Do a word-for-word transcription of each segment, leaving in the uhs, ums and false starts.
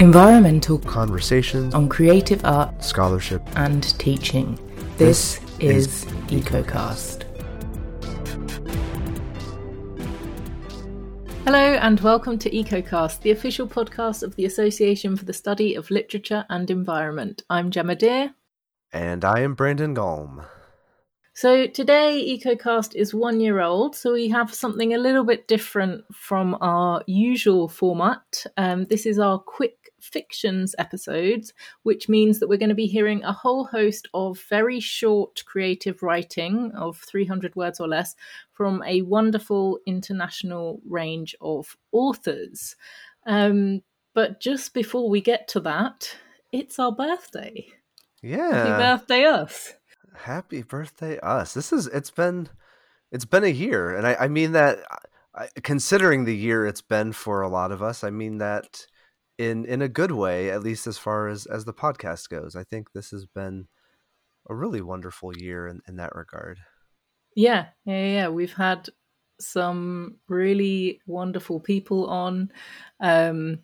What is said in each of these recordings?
environmental conversations on creative art, scholarship, and teaching. This, this is ECOCAST. Hello and welcome to ECOCAST, the official podcast of the Association for the Study of Literature and Environment. I'm Gemma Deer. And I am Brandon Galm. So today ECOCAST is one year old, so we have something a little bit different from our usual format. Um, this is our quick fictions episodes, which means that we're going to be hearing a whole host of very short creative writing of three hundred words or less from a wonderful international range of authors. Um, but just before we get to that, it's our birthday. Yeah. Happy birthday us. Happy birthday us. This is it's been it's been a year, and I, I mean that I, considering the year it's been for a lot of us, I mean that in in a good way, at least as far as as the podcast goes. I think this has been a really wonderful year in, in that regard. Yeah, yeah, yeah. We've had some really wonderful people on. Um,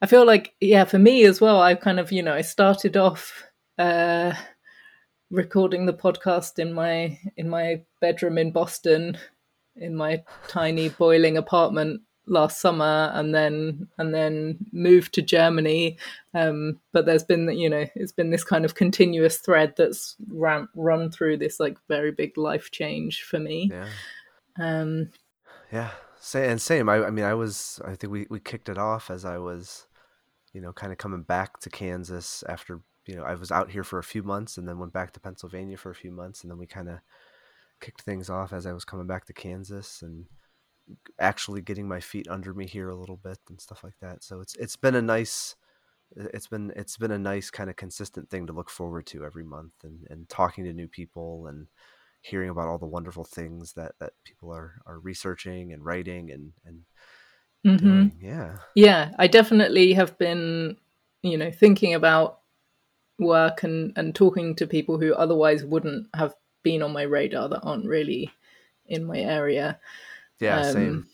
I feel like, yeah, for me as well, I've kind of, you know, I started off uh recording the podcast in my in my bedroom in Boston, in my tiny boiling apartment last summer, and then and then moved to Germany. Um, but there's been, you know, it's been this kind of continuous thread that's ran run through this like very big life change for me. Yeah. Um, yeah. Say and same. I, I mean, I was. I think we we kicked it off as I was, you know, kind of coming back to Kansas after. You know, I was out here for a few months and then went back to Pennsylvania for a few months. And then we kind of kicked things off as I was coming back to Kansas and actually getting my feet under me here a little bit and stuff like that. So it's, it's been a nice, it's been, it's been a nice kind of consistent thing to look forward to every month, and, and talking to new people and hearing about all the wonderful things that, that people are, are researching and writing and, and mm-hmm. doing. Yeah. Yeah. I definitely have been, you know, thinking about work and and talking to people who otherwise wouldn't have been on my radar, that aren't really in my area. Yeah, um, same.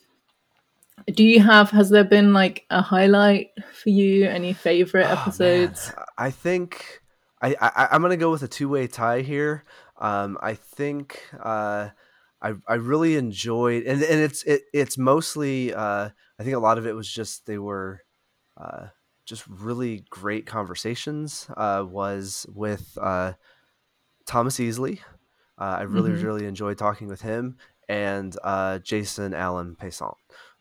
Do you have, has there been like a highlight for you? Any favorite oh, episodes? Man. I think I, I I'm gonna go with a two-way tie here. Um, I think uh, I I really enjoyed, and and it's it it's mostly uh, I think a lot of it was just they were. Uh, just really great conversations uh, was with uh, Thomas Easley. Uh, I really, mm-hmm. really enjoyed talking with him, and uh, Jason Allen Payson.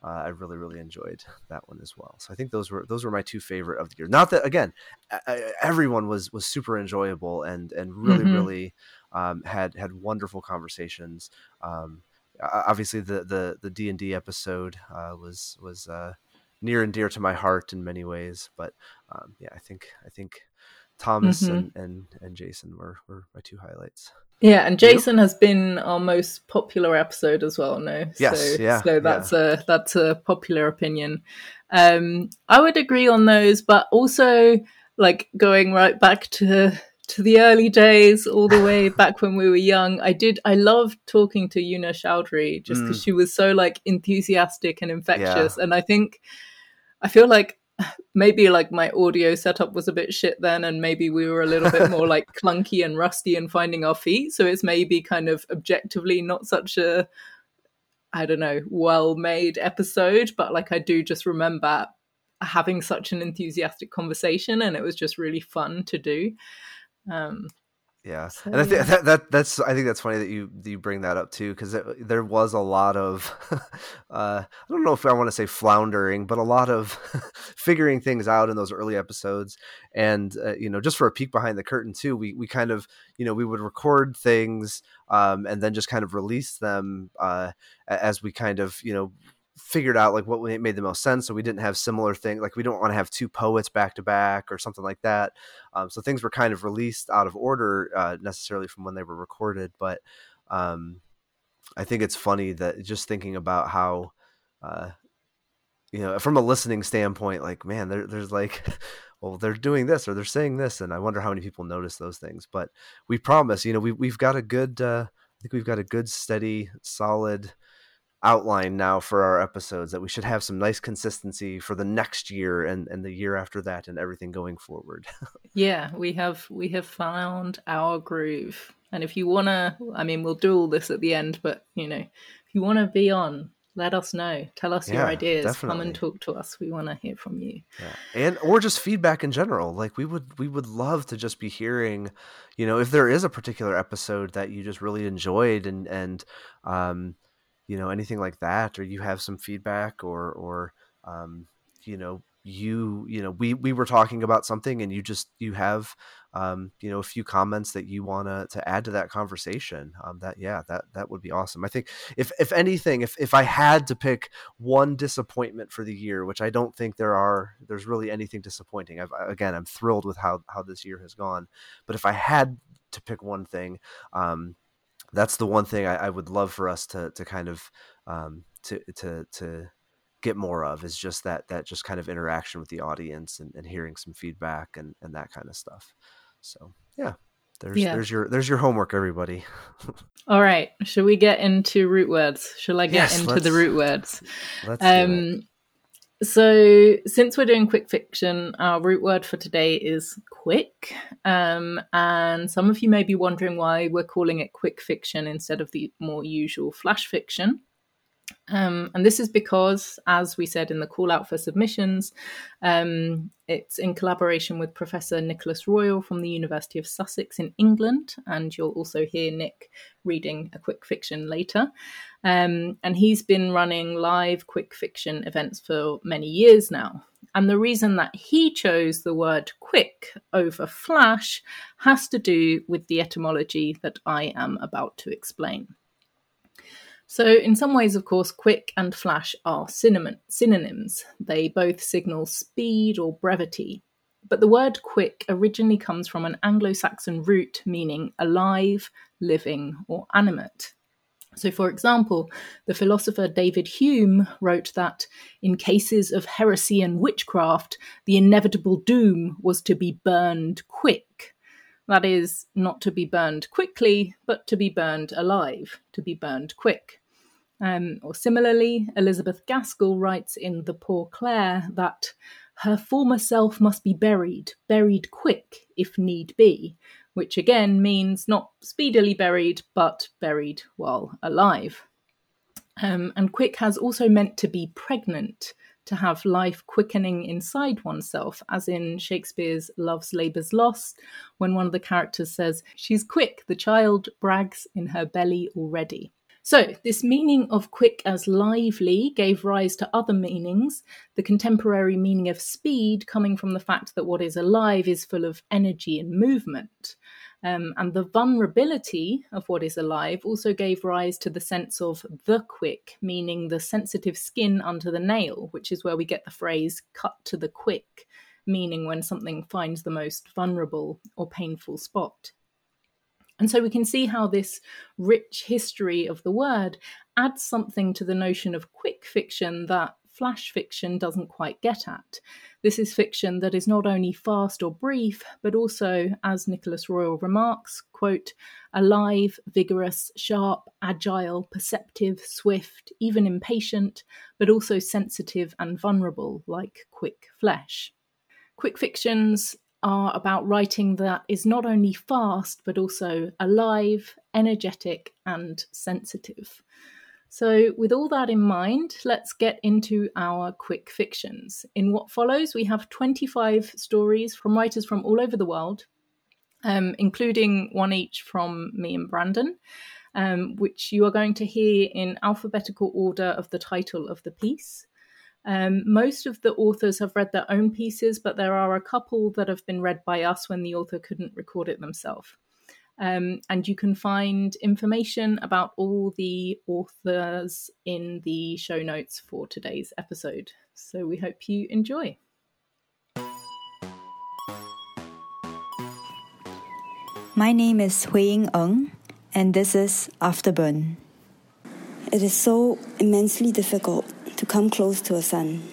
Uh, I really, really enjoyed that one as well. So I think those were, those were my two favorite of the year. Not that, again, I, I, everyone was, was super enjoyable and, and really, mm-hmm. really um, had, had wonderful conversations. Um, obviously the, the, the D and D episode uh, was, was, uh, near and dear to my heart in many ways, but um, yeah, I think I think Thomas mm-hmm. and, and and Jason were, were my two highlights. Yeah, and Jason yep. has been our most popular episode as well. No, yes, so, yeah, so that's yeah. a that's a popular opinion. Um, I would agree on those, but also like going right back to to the early days, all the way back when we were young. I did I loved talking to Yuna Chowdhury just because mm. she was so like enthusiastic and infectious, yeah. and I think. I feel like maybe like my audio setup was a bit shit then, and maybe we were a little bit more like clunky and rusty and finding our feet. So it's maybe kind of objectively not such a, I don't know, well-made episode, but like I do just remember having such an enthusiastic conversation, and it was just really fun to do. Um, yeah. So, and I think yeah. that, that that's, I think that's funny that you, you bring that up too, because there was a lot of, uh, I don't know if I want to say floundering, but a lot of figuring things out in those early episodes. And, uh, you know, just for a peek behind the curtain too, we, we kind of, you know, we would record things, um, and then just kind of release them, uh, as we kind of, you know, figured out like what made the most sense. So we didn't have similar things. Like we don't want to have two poets back to back or something like that. Um, so things were kind of released out of order uh, necessarily from when they were recorded. But um, I think it's funny that just thinking about how, uh, you know, from a listening standpoint, like, man, there, there's like, well, they're doing this or they're saying this. And I wonder how many people notice those things, but we promise, you know, we, we've got a good, uh, I think we've got a good, steady, solid, outline now for our episodes, that we should have some nice consistency for the next year and, and the year after that and everything going forward. Yeah, we have we have found our groove. And if you want to, I mean, we'll do all this at the end, but, you know, if you want to be on, let us know. Tell us yeah, your ideas. Definitely. Come and talk to us. We want to hear from you. Yeah. And or just feedback in general. Like we would we would love to just be hearing, you know, if there is a particular episode that you just really enjoyed and, and um, you know, anything like that, or you have some feedback or, or um, you know, you, you know, we, we were talking about something and you just, you have, um, you know, a few comments that you want to to add to that conversation, um, that, yeah, that, that would be awesome. I think if, if anything, if, if I had to pick one disappointment for the year, which I don't think there are, there's really anything disappointing. I've, again, I'm thrilled with how, how this year has gone, but if I had to pick one thing, um, that's the one thing I, I would love for us to, to kind of, um, to, to, to, get more of is just that that just kind of interaction with the audience and, and hearing some feedback and, and that kind of stuff. So yeah, there's yeah. there's your there's your homework, everybody. All right, should we get into root words? Shall I get yes, into the root words? Let's um, so since we're doing quick fiction, our root word for today is quick. Um, and some of you may be wondering why we're calling it quick fiction instead of the more usual flash fiction. Um, and this is because, as we said in the call out for submissions, um, it's in collaboration with Professor Nicholas Royal from the University of Sussex in England. And you'll also hear Nick reading a quick fiction later. Um, and he's been running live quick fiction events for many years now. And the reason that he chose the word quick over flash has to do with the etymology that I am about to explain. So in some ways, of course, quick and flash are synonyms. They both signal speed or brevity. But the word quick originally comes from an Anglo-Saxon root meaning alive, living, or animate. So for example, the philosopher David Hume wrote that in cases of heresy and witchcraft, the inevitable doom was to be burned quick. That is, not to be burned quickly, but to be burned alive, to be burned quick. Um, or similarly, Elizabeth Gaskell writes in The Poor Clare that her former self must be buried, buried quick if need be, which again means not speedily buried, but buried while alive. Um, and quick has also meant to be pregnant, to have life quickening inside oneself, as in Shakespeare's Love's Labour's Lost, when one of the characters says, "She's quick, the child brags in her belly already." So this meaning of quick as lively gave rise to other meanings, the contemporary meaning of speed coming from the fact that what is alive is full of energy and movement. Um, and the vulnerability of what is alive also gave rise to the sense of the quick, meaning the sensitive skin under the nail, which is where we get the phrase cut to the quick, meaning when something finds the most vulnerable or painful spot. And so we can see how this rich history of the word adds something to the notion of quick fiction that flash fiction doesn't quite get at. This is fiction that is not only fast or brief, but also, as Nicholas Royal remarks, quote, alive, vigorous, sharp, agile, perceptive, swift, even impatient, but also sensitive and vulnerable, like quick flesh. Quick fictions are about writing that is not only fast, but also alive, energetic, and sensitive. So with all that in mind, let's get into our quick fictions. In what follows, we have twenty-five stories from writers from all over the world, um, including one each from me and Brandon, um, which you are going to hear in alphabetical order of the title of the piece. Um, most of the authors have read their own pieces, but there are a couple that have been read by us when the author couldn't record it themselves. Um, and you can find information about all the authors in the show notes for today's episode. So we hope you enjoy. My name is Huiying Ng, and this is Afterburn. It is so immensely difficult to come close to a sun.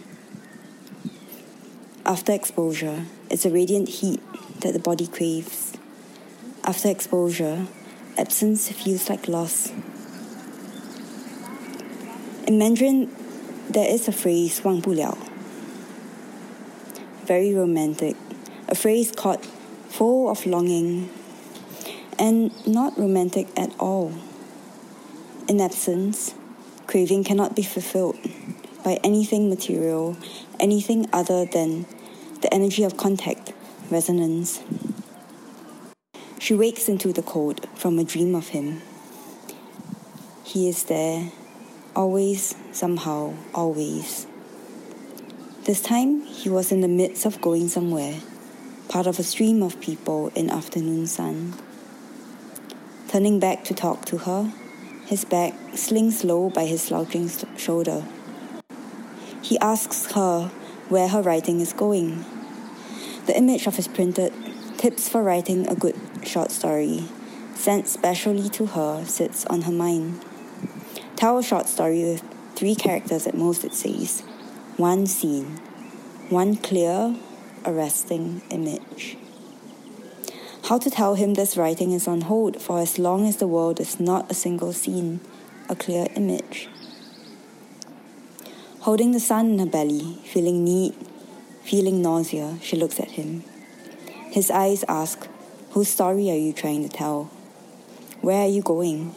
After exposure, it's a radiant heat that the body craves. After exposure, absence feels like loss. In Mandarin, there is a phrase, 忘不了, very romantic, a phrase caught full of longing, and not romantic at all. In absence, craving cannot be fulfilled by anything material, anything other than the energy of contact, resonance. She wakes into the cold from a dream of him. He is there, always, somehow, always. This time, he was in the midst of going somewhere, part of a stream of people in afternoon sun. Turning back to talk to her, his back slings low by his slouching st- shoulder. He asks her where her writing is going. The image of his printed tips for writing a good short story, sent specially to her, sits on her mind. Tell a short story with three characters at most, it says. One scene, one clear, arresting image. How to tell him this writing is on hold for as long as the world is not a single scene, a clear image. Holding the sun in her belly, feeling need, feeling nausea, she looks at him. His eyes ask, whose story are you trying to tell? Where are you going?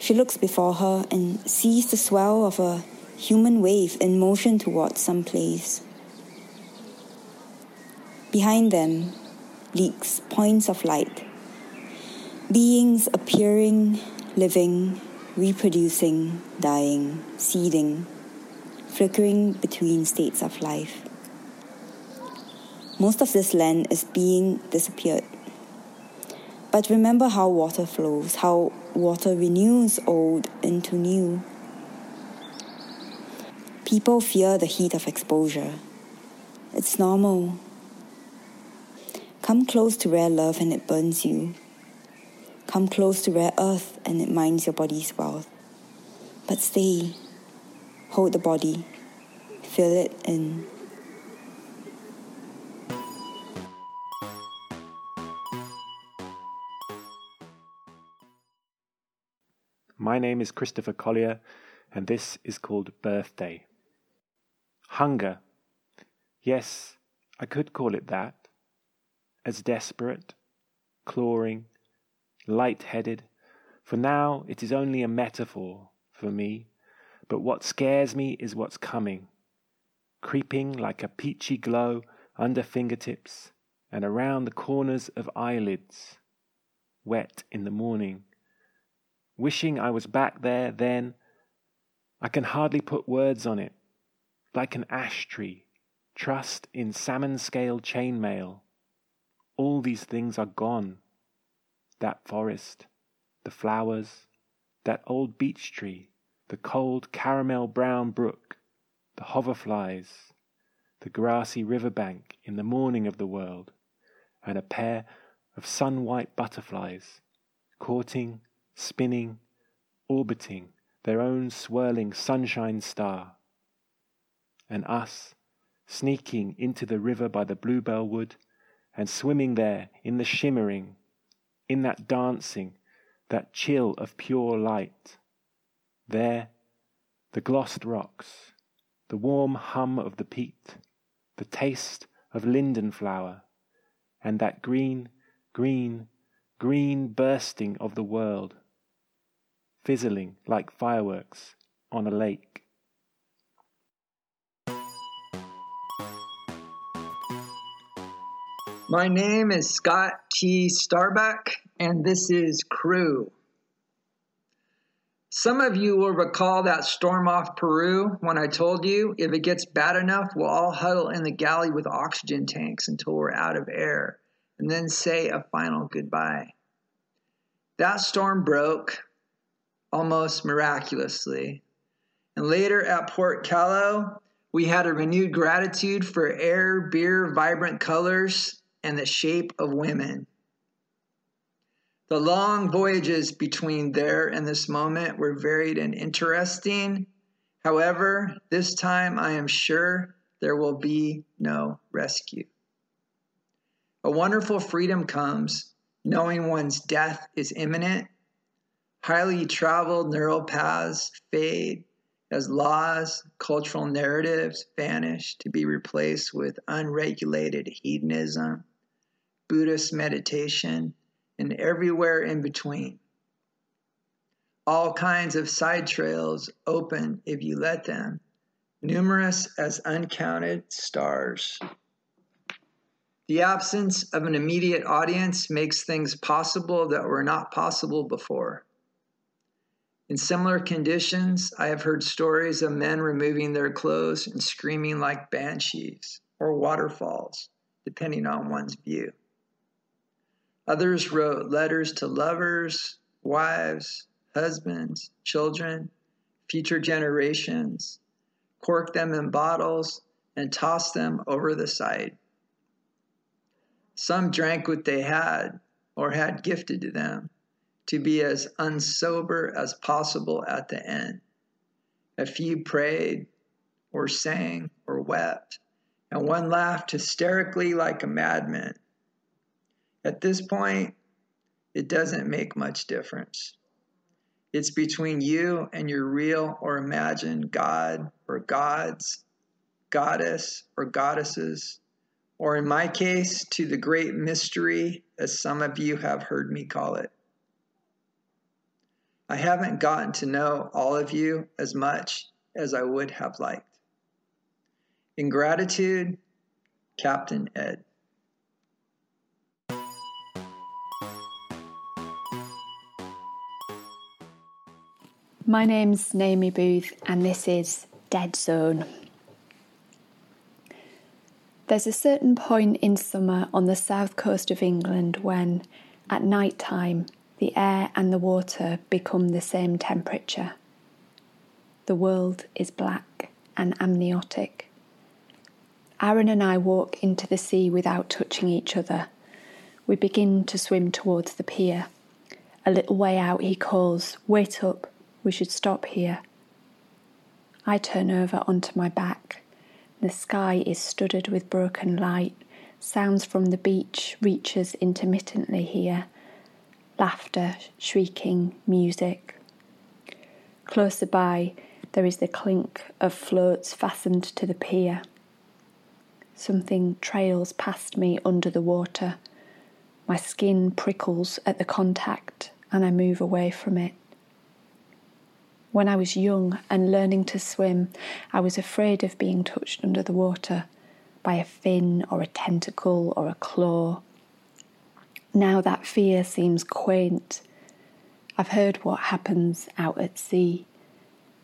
She looks before her and sees the swell of a human wave in motion towards some place. Behind them, leaks points of light. Beings appearing, living, reproducing, dying, seeding, flickering between states of life. Most of this land is being disappeared. But remember how water flows, how water renews old into new. People fear the heat of exposure. It's normal. Come close to rare love and it burns you. Come close to rare earth and it mines your body's wealth. But stay. Hold the body. Fill it in. My name is Christopher Collier, and this is called Birthday. Hunger. Yes, I could call it that. As desperate, clawing, light-headed, for now it is only a metaphor for me, but what scares me is what's coming, creeping like a peachy glow under fingertips and around the corners of eyelids, wet in the morning. Wishing I was back there then, I can hardly put words on it, like an ash tree, trussed in salmon-scale chainmail. All these things are gone. That forest, the flowers, that old beech tree, the cold caramel-brown brook, the hoverflies, the grassy riverbank in the morning of the world, and a pair of sun-white butterflies, courting, spinning, orbiting their own swirling sunshine star. And us, sneaking into the river by the bluebell wood, and swimming there in the shimmering, in that dancing, that chill of pure light. There, the glossed rocks, the warm hum of the peat, the taste of linden flower, and that green, green, green bursting of the world, fizzling like fireworks on a lake. My name is Scott T. Starbuck, and this is Crew. Some of you will recall that storm off Peru when I told you, if it gets bad enough, we'll all huddle in the galley with oxygen tanks until we're out of air, and then say a final goodbye. That storm broke, almost miraculously, and later at Port Callao, we had a renewed gratitude for air, beer, vibrant colors, and the shape of women. The long voyages between there and this moment were varied and interesting. However, this time I am sure there will be no rescue. A wonderful freedom comes knowing one's death is imminent, Highly traveled neural paths fade as laws, cultural narratives vanish to be replaced with unregulated hedonism, Buddhist meditation, and everywhere in between. All kinds of side trails open if you let them, numerous as uncounted stars. The absence of an immediate audience makes things possible that were not possible before. In similar conditions, I have heard stories of men removing their clothes and screaming like banshees or waterfalls, depending on one's view. Others wrote letters to lovers, wives, husbands, children, future generations, corked them in bottles, and tossed them over the side. Some drank what they had or had gifted to them, to be as unsober as possible at the end. A few prayed or sang or wept, and one laughed hysterically like a madman. At this point, it doesn't make much difference. It's between you and your real or imagined god or gods, goddess or goddesses, or in my case, to the great mystery, as some of you have heard me call it. I haven't gotten to know all of you as much as I would have liked. In gratitude, Captain Ed. My name's Naomi Booth, and this is Dead Zone. There's a certain point in summer on the south coast of England when, at night time, the air and the water become the same temperature. The world is black and amniotic. Aaron and I walk into the sea without touching each other. We begin to swim towards the pier. A little way out he calls, "Wait up, we should stop here." I turn over onto my back. The sky is studded with broken light. Sounds from the beach reach us intermittently here. Laughter, shrieking, music. Closer by, there is the clink of floats fastened to the pier. Something trails past me under the water. My skin prickles at the contact, and I move away from it. When I was young and learning to swim, I was afraid of being touched under the water by a fin or a tentacle or a claw. Now that fear seems quaint. I've heard what happens out at sea.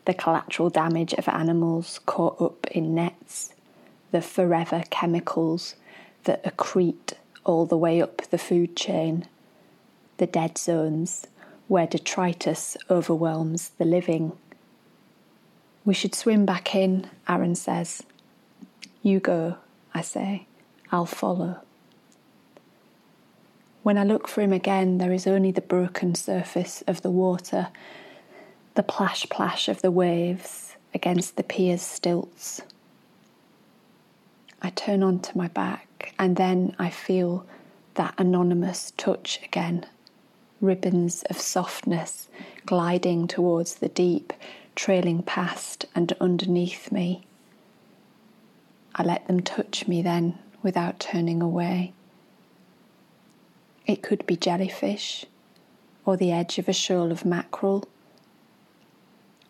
The collateral damage of animals caught up in nets. The forever chemicals that accrete all the way up the food chain. The dead zones where detritus overwhelms the living. "We should swim back in," Aaron says. "You go," I say. "I'll follow." When I look for him again, there is only the broken surface of the water, the plash-plash of the waves against the pier's stilts. I turn onto my back, and then I feel that anonymous touch again. Ribbons of softness gliding towards the deep, trailing past and underneath me. I let them touch me then, without turning away. It could be jellyfish, or the edge of a shoal of mackerel,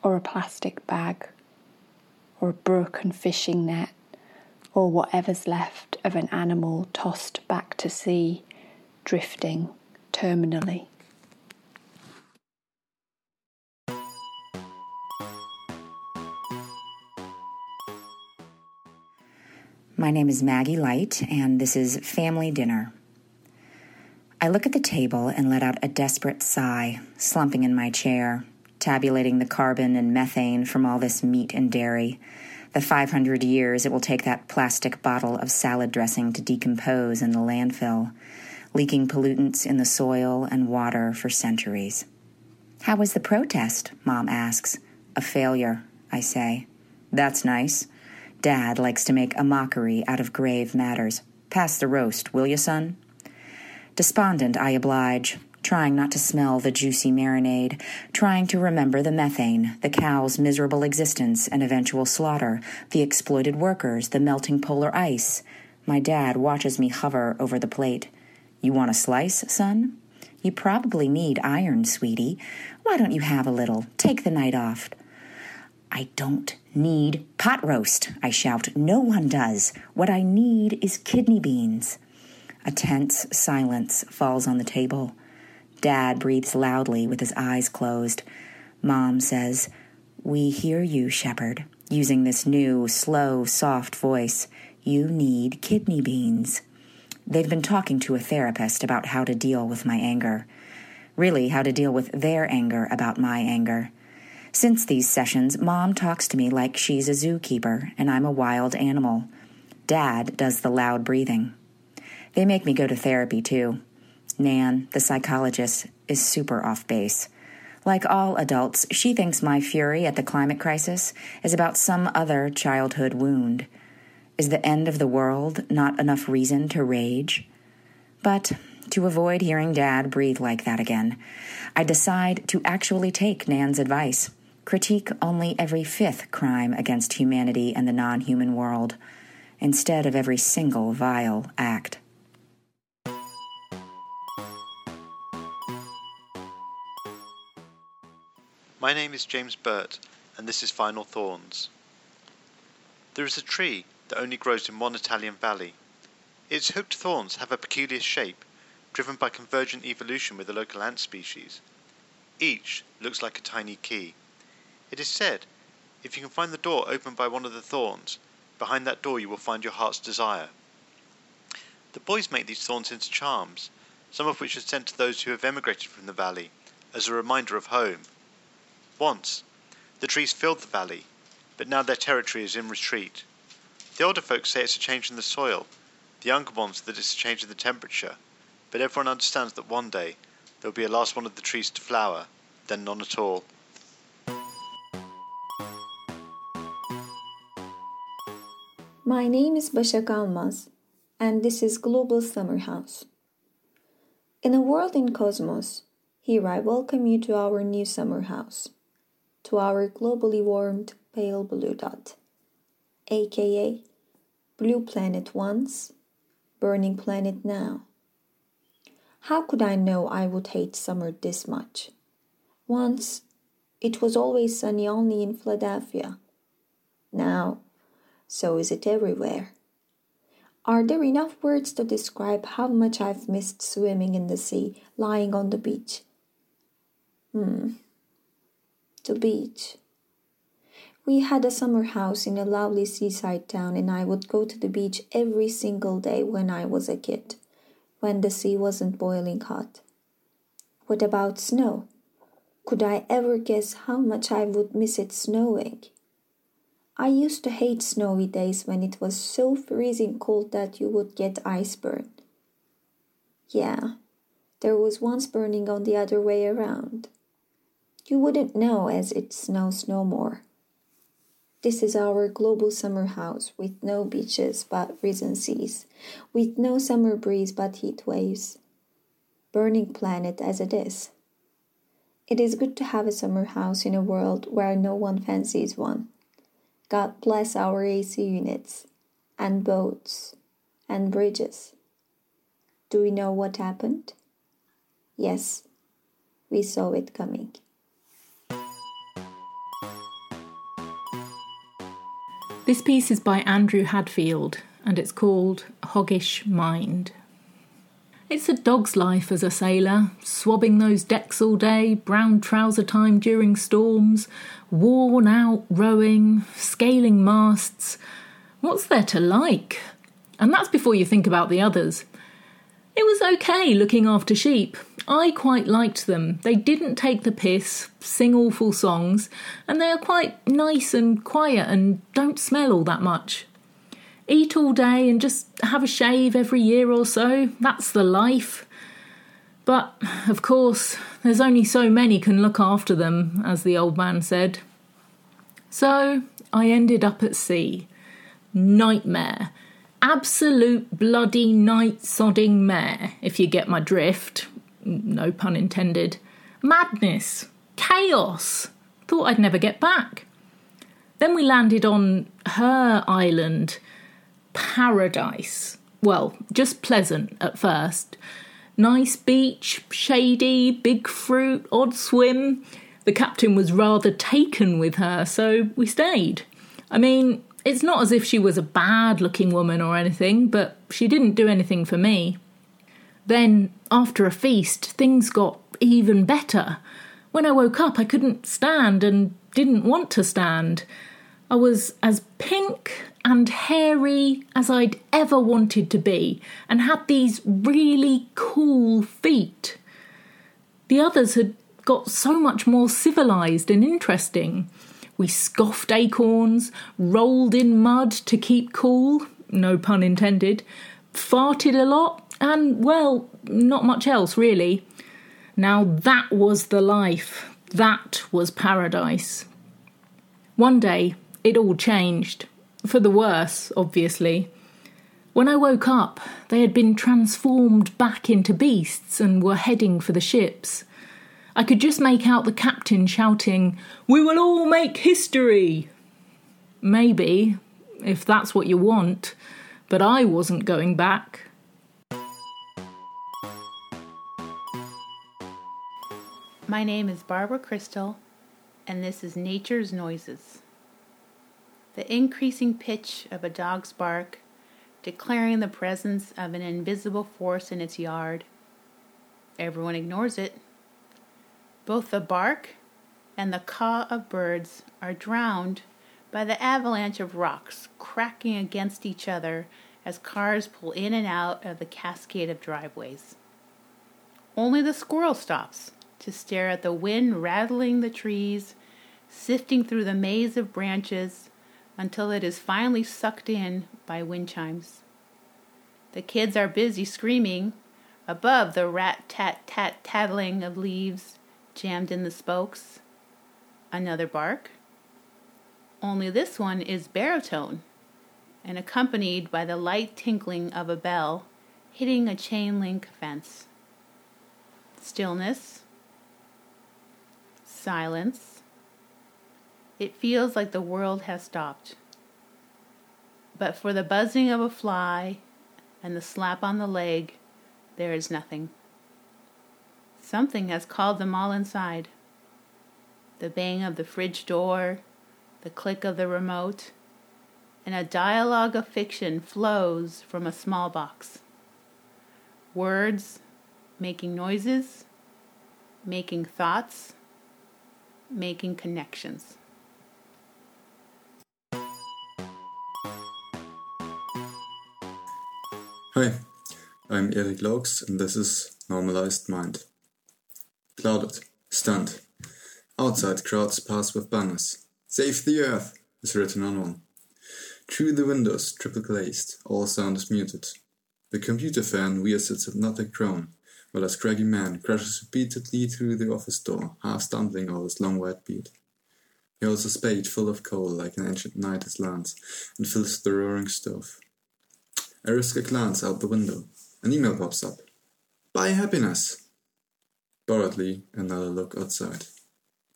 or a plastic bag, or a broken fishing net, or whatever's left of an animal tossed back to sea, drifting terminally. My name is Maggie Light, and this is Family Dinner. I look at the table and let out a desperate sigh, slumping in my chair, tabulating the carbon and methane from all this meat and dairy, the five hundred years it will take that plastic bottle of salad dressing to decompose in the landfill, leaking pollutants in the soil and water for centuries. "How was the protest?" Mom asks. "A failure," I say. "That's nice. Dad likes to make a mockery out of grave matters. Pass the roast, will you, son?" Despondent, I oblige, trying not to smell the juicy marinade, trying to remember the methane, the cow's miserable existence and eventual slaughter, the exploited workers, the melting polar ice. My dad watches me hover over the plate. You want a slice, son? You probably need iron, sweetie. Why don't you have a little? Take the night off. I don't need pot roast, I shout. No one does. What I need is kidney beans. A tense silence falls on the table. Dad breathes loudly with his eyes closed. Mom says, "We hear you, Shepherd," using this new, slow, soft voice. "You need kidney beans." They've been talking to a therapist about how to deal with my anger. Really, how to deal with their anger about my anger. Since these sessions, Mom talks to me like she's a zookeeper and I'm a wild animal. Dad does the loud breathing. They make me go to therapy, too. Nan, the psychologist, is super off base. Like all adults, she thinks my fury at the climate crisis is about some other childhood wound. Is the end of the world not enough reason to rage? But to avoid hearing Dad breathe like that again, I decide to actually take Nan's advice. Critique only every fifth crime against humanity and the non-human world, instead of every single vile act. My name is James Burt, and this is Final Thorns. There is a tree that only grows in one Italian valley. Its hooked thorns have a peculiar shape, driven by convergent evolution with the local ant species. Each looks like a tiny key. It is said, if you can find the door opened by one of the thorns, behind that door you will find your heart's desire. The boys make these thorns into charms, some of which are sent to those who have emigrated from the valley, as a reminder of home. Once, the trees filled the valley, but now their territory is in retreat. The older folks say it's a change in the soil, the younger ones that it's a change in the temperature, but everyone understands that one day there will be a last one of the trees to flower, then none at all. My name is Başak Almaz, and this is Global Summer House. In a world in cosmos, here I welcome you to our new summer house, to our globally warmed pale blue dot, aka Blue Planet Once, Burning Planet Now. How could I know I would hate summer this much? Once, it was always sunny only in Philadelphia. Now, so is it everywhere. Are there enough words to describe how much I've missed swimming in the sea, lying on the beach? Hmm. The beach. We had a summer house in a lovely seaside town, and I would go to the beach every single day when I was a kid, when the sea wasn't boiling hot. What about snow? Could I ever guess how much I would miss it snowing? I used to hate snowy days when it was so freezing cold that you would get ice burn. Yeah, there was once burning on the other way around. You wouldn't know as it snows no more. This is our global summer house, with no beaches but risen seas, with no summer breeze but heat waves. Burning planet as it is. It is good to have a summer house in a world where no one fancies one. God bless our A C units, and boats, and bridges. Do we know what happened? Yes, we saw it coming. This piece is by Andrew Hadfield, and it's called Hoggish Mind. It's a dog's life as a sailor, swabbing those decks all day, brown trouser time during storms, worn out rowing, scaling masts. What's there to like? And that's before you think about the others. It was okay looking after sheep. I quite liked them. They didn't take the piss, sing awful songs, and they are quite nice and quiet and don't smell all that much. Eat all day and just have a shave every year or so. That's the life. But, of course, there's only so many can look after them, as the old man said. So I ended up at sea. Nightmare. Absolute bloody night-sodding mare, if you get my drift. no pun intended, madness, chaos. Thought I'd never get back. Then we landed on her island, paradise. Well, just pleasant at first. Nice beach, shady, big fruit, odd swim. The captain was rather taken with her, so we stayed. I mean, it's not as if she was a bad-looking woman or anything, but she didn't do anything for me. Then, after a feast, things got even better. When I woke up, I couldn't stand and didn't want to stand. I was as pink and hairy as I'd ever wanted to be, and had these really cool feet. The others had got so much more civilised and interesting. We scoffed acorns, rolled in mud to keep cool, no pun intended, farted a lot, and, well, not much else, really. Now that was the life. That was paradise. One day, it all changed. For the worse, obviously. When I woke up, they had been transformed back into beasts and were heading for the ships. I could just make out the captain shouting, "We will all make history!" Maybe, if that's what you want, but I wasn't going back. My name is Barbara Crystal, and this is Nature's Noises. The increasing pitch of a dog's bark, declaring the presence of an invisible force in its yard. Everyone ignores it. Both the bark and the caw of birds are drowned by the avalanche of rocks cracking against each other as cars pull in and out of the cascade of driveways. Only the squirrel stops to stare at the wind rattling the trees, sifting through the maze of branches until it is finally sucked in by wind chimes. The kids are busy screaming above the rat-tat-tat tattling of leaves jammed in the spokes. Another bark. Only this one is baritone, and accompanied by the light tinkling of a bell hitting a chain-link fence. Stillness. Silence. It feels like the world has stopped. But for the buzzing of a fly and the slap on the leg, there is nothing. Something has called them all inside. The bang of the fridge door, the click of the remote, and a dialogue of fiction flows from a small box. Words making noises, making thoughts, making connections. Hi, I'm Eric Logs, and this is Normalized Mind. Clouded, stunned. Outside, crowds pass with banners. "Save the Earth" is written on one. Through the windows, triple glazed, all sound is muted. The computer fan wears its hypnotic crown, while a scraggy man crashes repeatedly through the office door, half stumbling over his long white beard. He holds a spade full of coal like an ancient knight his lance, and fills the roaring stove. I risk a glance out the window. An email pops up. "Buy happiness!" Boredly, another look outside.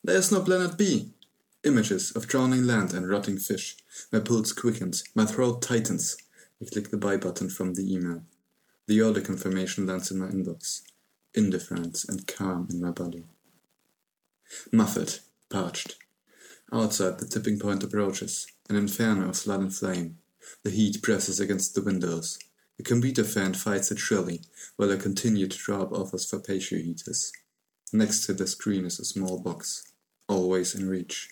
There's no planet B. Images of drowning land and rotting fish. My pulse quickens. My throat tightens. I click the buy button from the email. The order confirmation lands in my inbox. Indifference and calm in my body. Muffled, parched. Outside, the tipping point approaches. An inferno of blood and flame. The heat presses against the windows. The computer fan fights it shrilly, while I continue to draw up offers for patio heaters. Next to the screen is a small box, always in reach.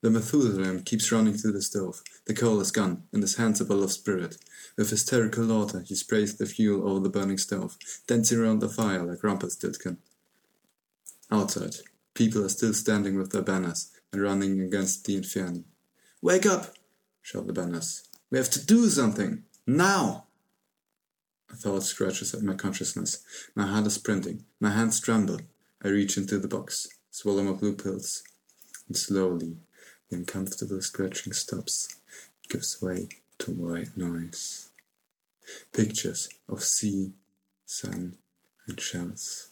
The Methuselah keeps running to the stove. The coal is gone, and his hands are full of spirit. With hysterical laughter, he sprays the fuel over the burning stove, dancing around the fire like Rumpelstiltskin. Outside, people are still standing with their banners and running against the inferno. "Wake up!" shout the banners. "We have to do something! Now!" A thought scratches at my consciousness. My heart is sprinting. My hands tremble. I reach into the box, swallow my blue pills. And slowly, the uncomfortable scratching stops. It gives way to white noise. Pictures of sea, sun, and shells.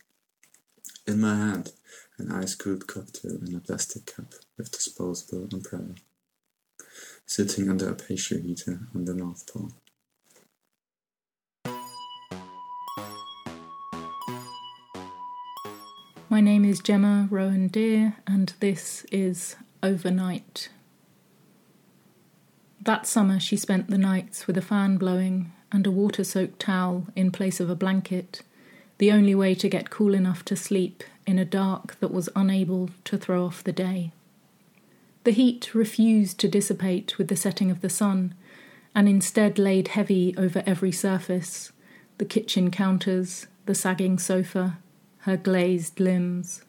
In my hand, an ice-cooled cocktail in a plastic cup with disposable umbrella, sitting under a patio heater on the North Pole. My name is Gemma Rowan Deer, and this is Overnight. That summer she spent the nights with a fan blowing and a water-soaked towel in place of a blanket, the only way to get cool enough to sleep in a dark that was unable to throw off the day. The heat refused to dissipate with the setting of the sun, and instead laid heavy over every surface, the kitchen counters, the sagging sofa, her glazed limbs.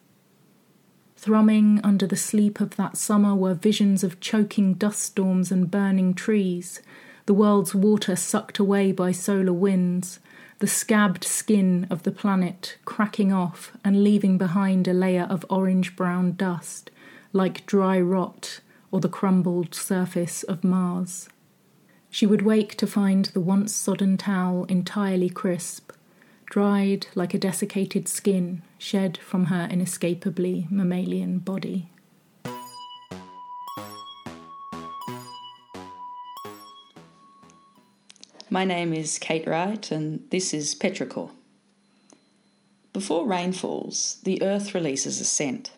Thrumming under the sleep of that summer were visions of choking dust storms and burning trees, the world's water sucked away by solar winds, the scabbed skin of the planet cracking off and leaving behind a layer of orange-brown dust, like dry rot or the crumbled surface of Mars. She would wake to find the once sodden towel entirely crisp, dried like a desiccated skin shed from her inescapably mammalian body. My name is Kate Wright, and this is Petrichor. Before rain falls, the earth releases a scent.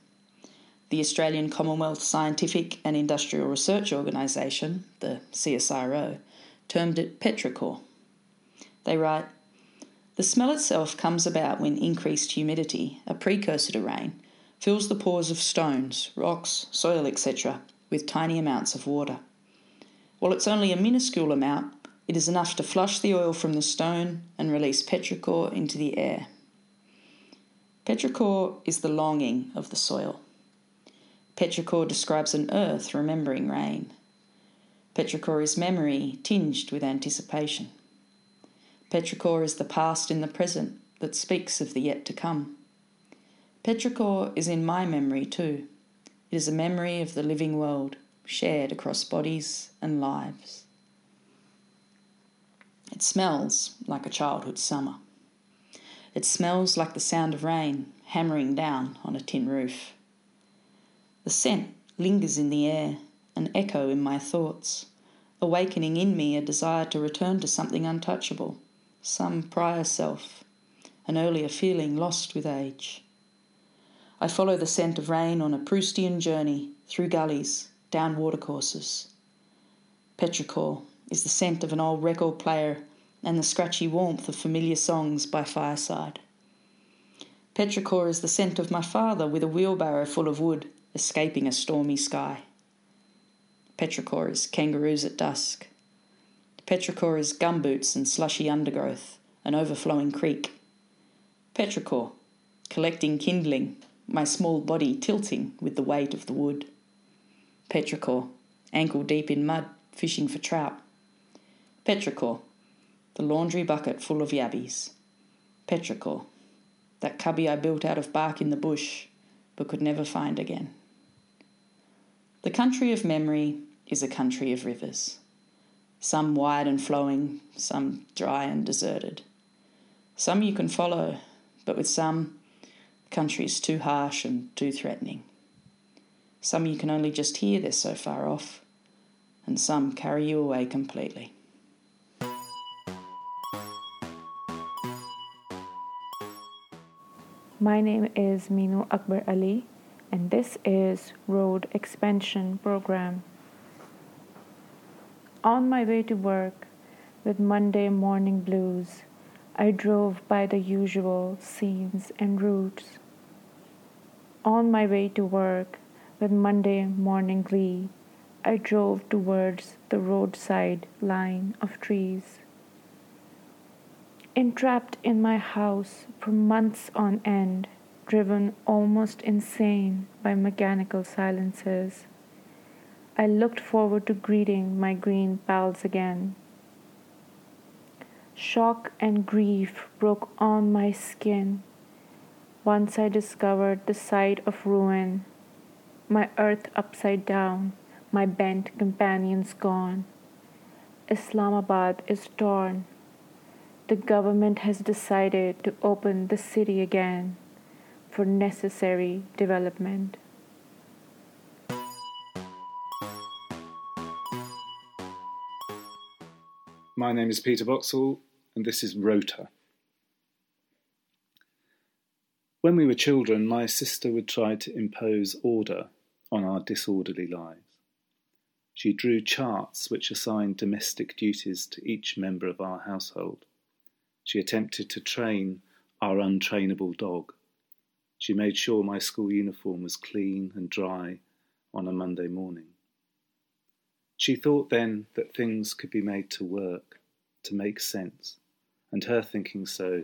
The Australian Commonwealth Scientific and Industrial Research Organisation, the C S I R O, termed it Petrichor. They write, "The smell itself comes about when increased humidity, a precursor to rain, fills the pores of stones, rocks, soil, et cetera, with tiny amounts of water. While it's only a minuscule amount, it is enough to flush the oil from the stone and release petrichor into the air. Petrichor is the longing of the soil. Petrichor describes an earth remembering rain. Petrichor is memory tinged with anticipation. Petrichor is the past in the present that speaks of the yet to come. Petrichor is in my memory too. It is a memory of the living world, shared across bodies and lives. It smells like a childhood summer. It smells like the sound of rain hammering down on a tin roof. The scent lingers in the air, an echo in my thoughts, awakening in me a desire to return to something untouchable, some prior self, an earlier feeling lost with age. I follow the scent of rain on a Proustian journey, through gullies, down watercourses. Petrichor is the scent of an old record player and the scratchy warmth of familiar songs by fireside. Petrichor is the scent of my father with a wheelbarrow full of wood, escaping a stormy sky. Petrichor is kangaroos at dusk. Petrichor is gumboots and slushy undergrowth, an overflowing creek. Petrichor, collecting kindling, my small body tilting with the weight of the wood. Petrichor, ankle deep in mud, fishing for trout. Petrichor, the laundry bucket full of yabbies. Petrichor, that cubby I built out of bark in the bush, but could never find again. The country of memory is a country of rivers, some wide and flowing, some dry and deserted. Some you can follow, but with some, the country is too harsh and too threatening. Some you can only just hear, they're so far off, and some carry you away completely." My name is Meenu Akbar Ali, and this is Road Expansion Program. On my way to work with Monday morning blues, I drove by the usual scenes and routes. On my way to work with Monday morning glee, I drove towards the roadside line of trees. Entrapped in my house for months on end, driven almost insane by mechanical silences, I looked forward to greeting my green pals again. Shock and grief broke on my skin once I discovered the site of ruin, my earth upside down, my bent companions gone. Islamabad is torn, the government has decided to open the city again for necessary development. My name is Peter Boxall, and this is Rota. When we were children, my sister would try to impose order on our disorderly lives. She drew charts which assigned domestic duties to each member of our household. She attempted to train our untrainable dog. She made sure my school uniform was clean and dry on a Monday morning. She thought then that things could be made to work, to make sense, and her thinking so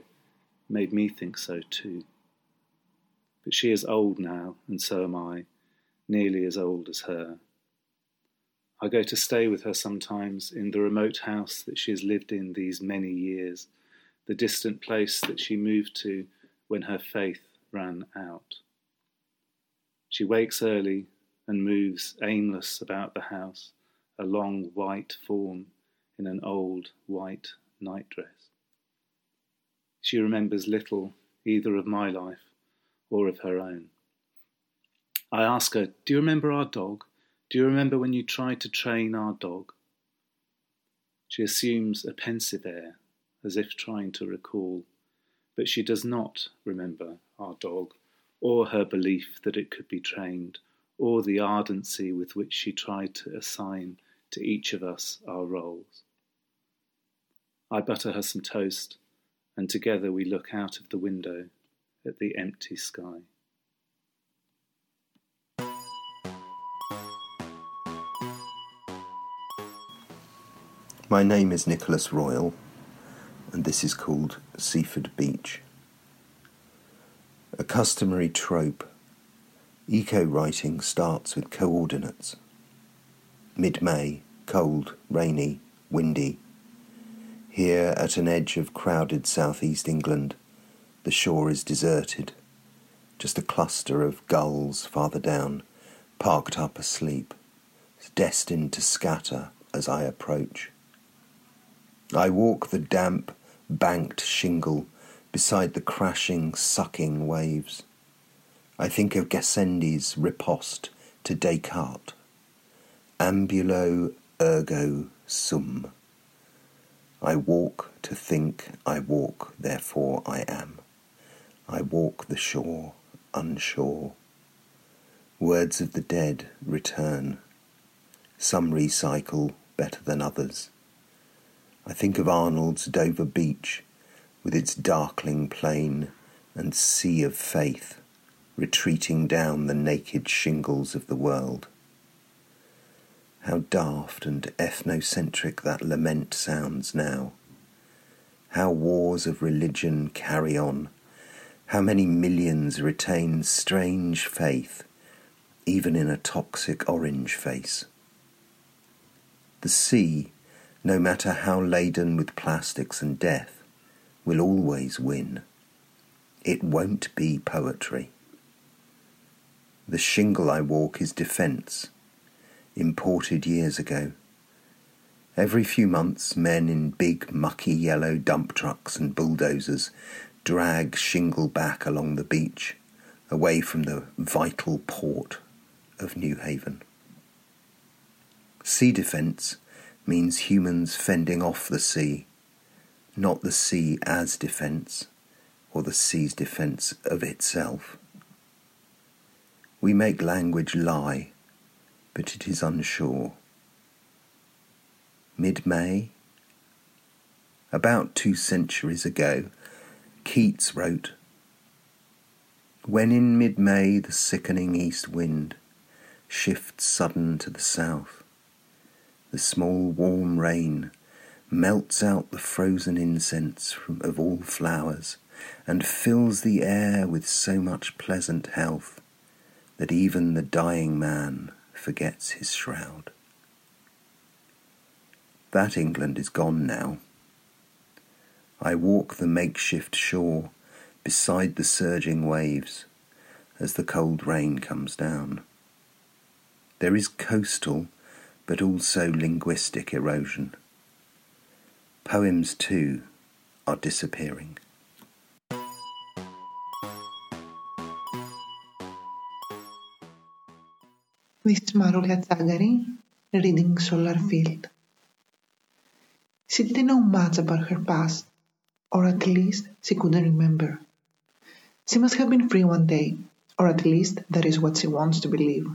made me think so too. But she is old now, and so am I, nearly as old as her. I go to stay with her sometimes in the remote house that she has lived in these many years, the distant place that she moved to when her faith ran out. She wakes early and moves aimless about the house, a long white form in an old white nightdress. She remembers little either of my life or of her own. I ask her, "Do you remember our dog? Do you remember when you tried to train our dog?" She assumes a pensive air, as if trying to recall, but she does not remember our dog, or her belief that it could be trained, or the ardency with which she tried to assign to each of us our roles. I butter her some toast, and together we look out of the window at the empty sky. My name is Nicholas Royal, and this is called Seaford Beach. A customary trope, eco-writing starts with coordinates. Mid-May, cold, rainy, windy. Here, at an edge of crowded southeast England, the shore is deserted, just a cluster of gulls farther down, parked up asleep, destined to scatter as I approach. I walk the damp, banked shingle beside the crashing, sucking waves. I think of Gassendi's riposte to Descartes, ambulo ergo sum. I walk to think, I walk, therefore I am. I walk the shore, unsure. Words of the dead return. Some recycle better than others. I think of Arnold's Dover Beach with its darkling plain and sea of faith, retreating down the naked shingles of the world. How daft and ethnocentric that lament sounds now. How wars of religion carry on. How many millions retain strange faith, even in a toxic orange face. The sea, no matter how laden with plastics and death, will always win. It won't be poetry. The shingle I walk is defence, imported years ago. Every few months, men in big, mucky yellow dump trucks and bulldozers drag shingle back along the beach, away from the vital port of New Haven. Sea defence means humans fending off the sea, not the sea as defence, or the sea's defence of itself. We make language lie, but it is unsure. Mid-May? About two centuries ago, Keats wrote, "When in mid-May the sickening east wind shifts sudden to the south, the small warm rain melts out the frozen incense from, of all flowers and fills the air with so much pleasant health that even the dying man forgets his shroud." That England is gone now. I walk the makeshift shore beside the surging waves as the cold rain comes down. There is coastal but also linguistic erosion. Poems, too, are disappearing. This is Marulia Zagari, reading Solar Field. She didn't know much about her past, or at least she couldn't remember. She must have been free one day, or at least that is what she wants to believe.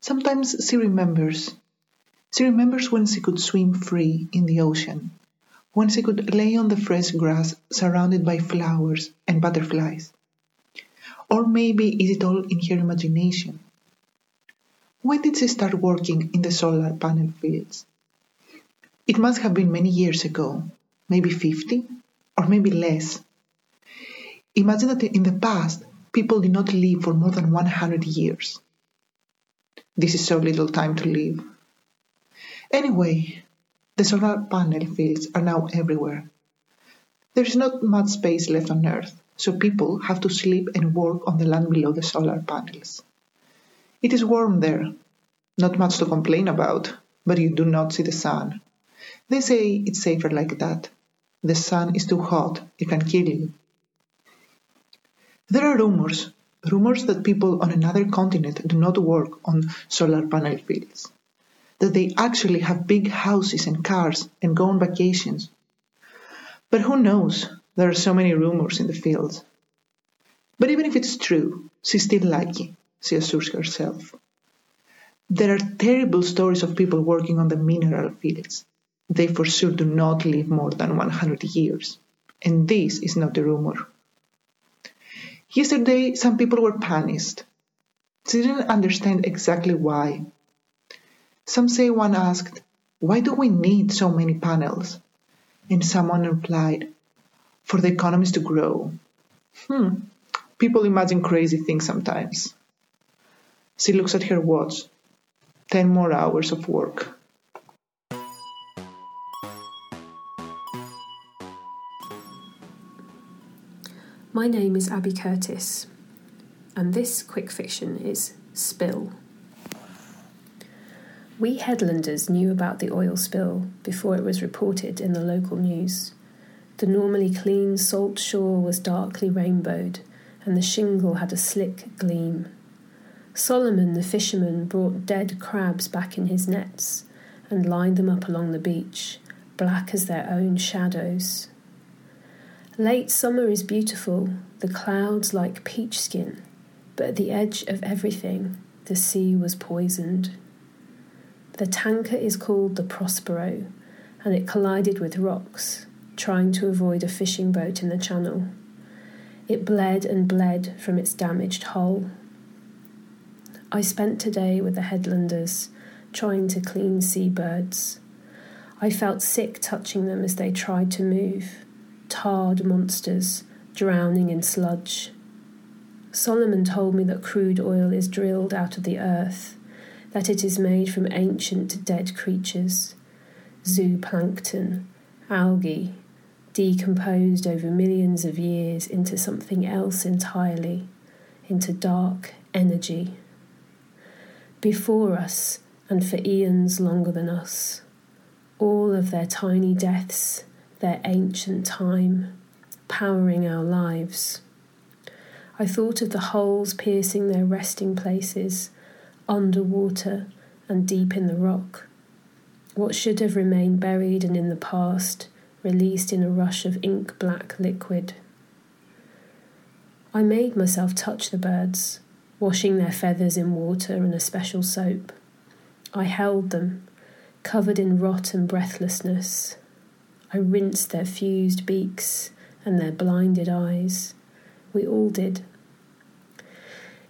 Sometimes she remembers. She remembers when she could swim free in the ocean, when she could lay on the fresh grass surrounded by flowers and butterflies. Or maybe is it all in her imagination? When did she start working in the solar panel fields? It must have been many years ago, maybe fifty, or maybe less. Imagine that in the past, people did not live for more than one hundred years. This is so little time to live. Anyway, the solar panel fields are now everywhere. There is not much space left on Earth, so people have to sleep and work on the land below the solar panels. It is warm there. Not much to complain about, but you do not see the sun. They say it's safer like that. The sun is too hot, it can kill you. There are rumors, rumors that people on another continent do not work on solar panel fields, that they actually have big houses and cars and go on vacations. But who knows? There are so many rumors in the fields. But even if it's true, she's still lucky, she assures herself. There are terrible stories of people working on the mineral fields. They for sure do not live more than one hundred years. And this is not a rumor. Yesterday, some people were punished. She didn't understand exactly why. Some say one asked, "Why do we need so many panels?" And someone replied, "For the economies to grow." Hmm, people imagine crazy things sometimes. She looks at her watch. Ten more hours of work. My name is Abby Curtis, and this quick fiction is Spill. We headlanders knew about the oil spill before it was reported in the local news. The normally clean salt shore was darkly rainbowed, and the shingle had a slick gleam. Solomon the fisherman brought dead crabs back in his nets and lined them up along the beach, black as their own shadows. Late summer is beautiful, the clouds like peach skin, but at the edge of everything, the sea was poisoned. The tanker is called the Prospero, and it collided with rocks, trying to avoid a fishing boat in the channel. It bled and bled from its damaged hull. I spent today with the headlanders, trying to clean seabirds. I felt sick touching them as they tried to move. Tarred monsters drowning in sludge. Solomon told me that crude oil is drilled out of the earth, that it is made from ancient dead creatures, zooplankton, algae, decomposed over millions of years into something else entirely, into dark energy. Before us, and for eons longer than us, all of their tiny deaths, their ancient time, powering our lives. I thought of the holes piercing their resting places, underwater and deep in the rock. What should have remained buried and in the past, released in a rush of ink-black liquid. I made myself touch the birds, washing their feathers in water and a special soap. I held them, covered in rot and breathlessness. I rinsed their fused beaks and their blinded eyes. We all did.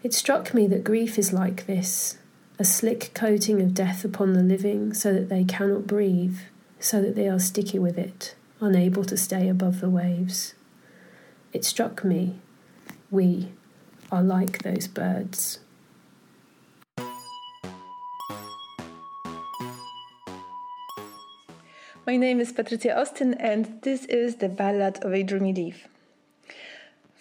It struck me that grief is like this, a slick coating of death upon the living so that they cannot breathe, so that they are sticky with it, unable to stay above the waves. It struck me, we are like those birds. My name is Patricia Austin, and this is The Ballad of a Dreamy Leaf.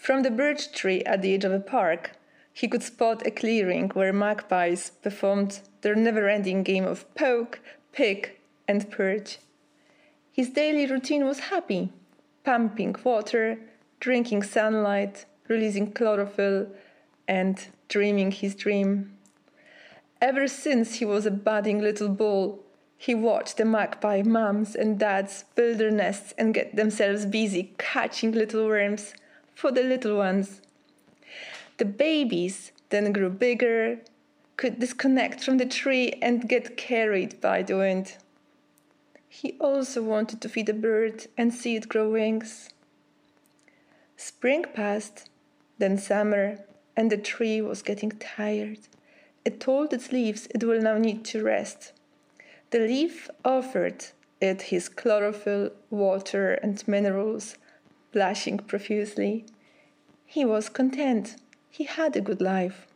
From the birch tree at the edge of a park, he could spot a clearing where magpies performed their never-ending game of poke, pick, and perch. His daily routine was happy, pumping water, drinking sunlight, releasing chlorophyll, and dreaming his dream. Ever since he was a budding little bull, he watched the magpie mums and dads build their nests and get themselves busy catching little worms for the little ones. The babies then grew bigger, could disconnect from the tree and get carried by the wind. He also wanted to feed a bird and see it grow wings. Spring passed, then summer, and the tree was getting tired. It told its leaves it will now need to rest. The leaf offered it his chlorophyll, water, and minerals, blushing profusely. He was content. He had a good life.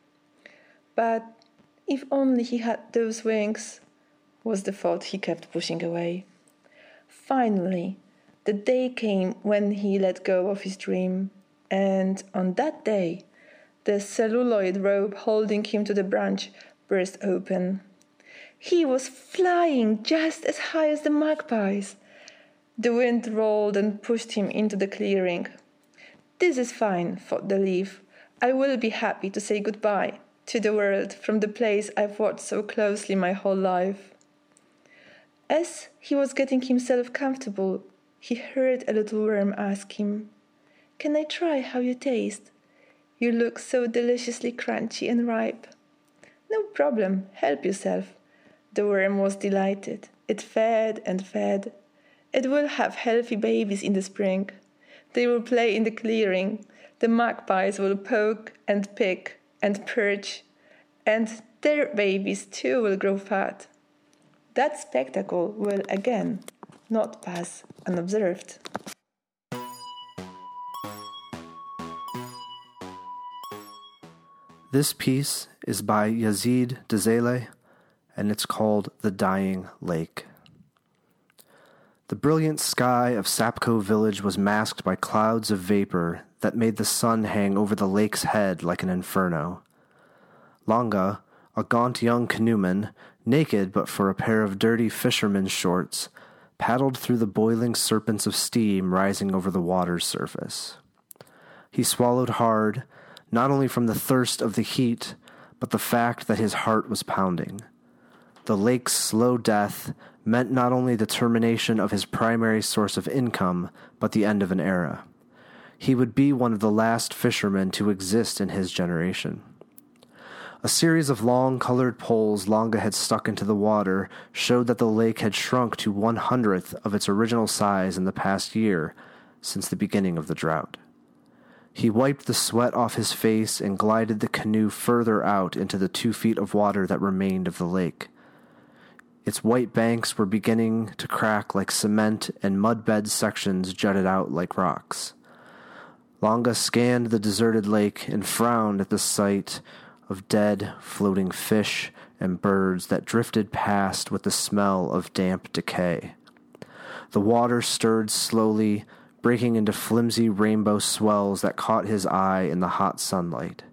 But if only he had those wings, was the thought he kept pushing away. Finally, the day came when he let go of his dream, and on that day, the celluloid rope holding him to the branch burst open. He was flying just as high as the magpies. The wind rolled and pushed him into the clearing. This is fine, thought the leaf. I will be happy to say goodbye to the world from the place I've watched so closely my whole life. As he was getting himself comfortable, he heard a little worm ask him, "Can I try how you taste? You look so deliciously crunchy and ripe." "No problem, help yourself." The worm was delighted. It fed and fed. It will have healthy babies in the spring. They will play in the clearing. The magpies will poke and pick and perch, and their babies too will grow fat. That spectacle will again not pass unobserved. This piece is by Yazid Dezele, and it's called The Dying Lake. The brilliant sky of Sapco village was masked by clouds of vapor that made the sun hang over the lake's head like an inferno. Langa, a gaunt young canoeman, naked but for a pair of dirty fisherman's shorts, paddled through the boiling serpents of steam rising over the water's surface. He swallowed hard, not only from the thirst of the heat, but the fact that his heart was pounding. The lake's slow death meant not only the termination of his primary source of income, but the end of an era. He would be one of the last fishermen to exist in his generation. A series of long colored poles Langa had stuck into the water showed that the lake had shrunk to one hundredth of its original size in the past year, since the beginning of the drought. He wiped the sweat off his face and glided the canoe further out into the two feet of water that remained of the lake. Its white banks were beginning to crack like cement, and mudbed sections jutted out like rocks. Langa scanned the deserted lake and frowned at the sight of dead, floating fish and birds that drifted past with the smell of damp decay. The water stirred slowly, breaking into flimsy rainbow swells that caught his eye in the hot sunlight.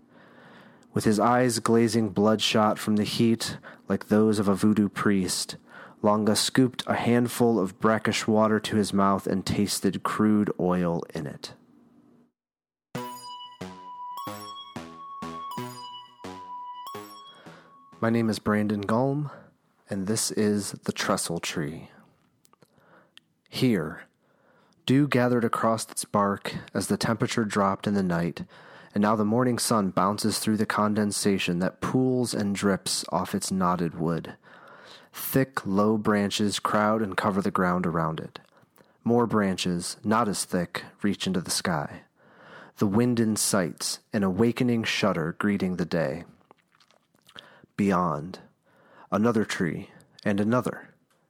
With his eyes glazing bloodshot from the heat like those of a voodoo priest, Langa scooped a handful of brackish water to his mouth and tasted crude oil in it. My name is Brandon Galm, and this is The Trestle Tree. Here, dew gathered across its bark as the temperature dropped in the night, and now the morning sun bounces through the condensation that pools and drips off its knotted wood. Thick, low branches crowd and cover the ground around it. More branches, not as thick, reach into the sky. The wind incites an awakening shudder greeting the day. Beyond, another tree, and another,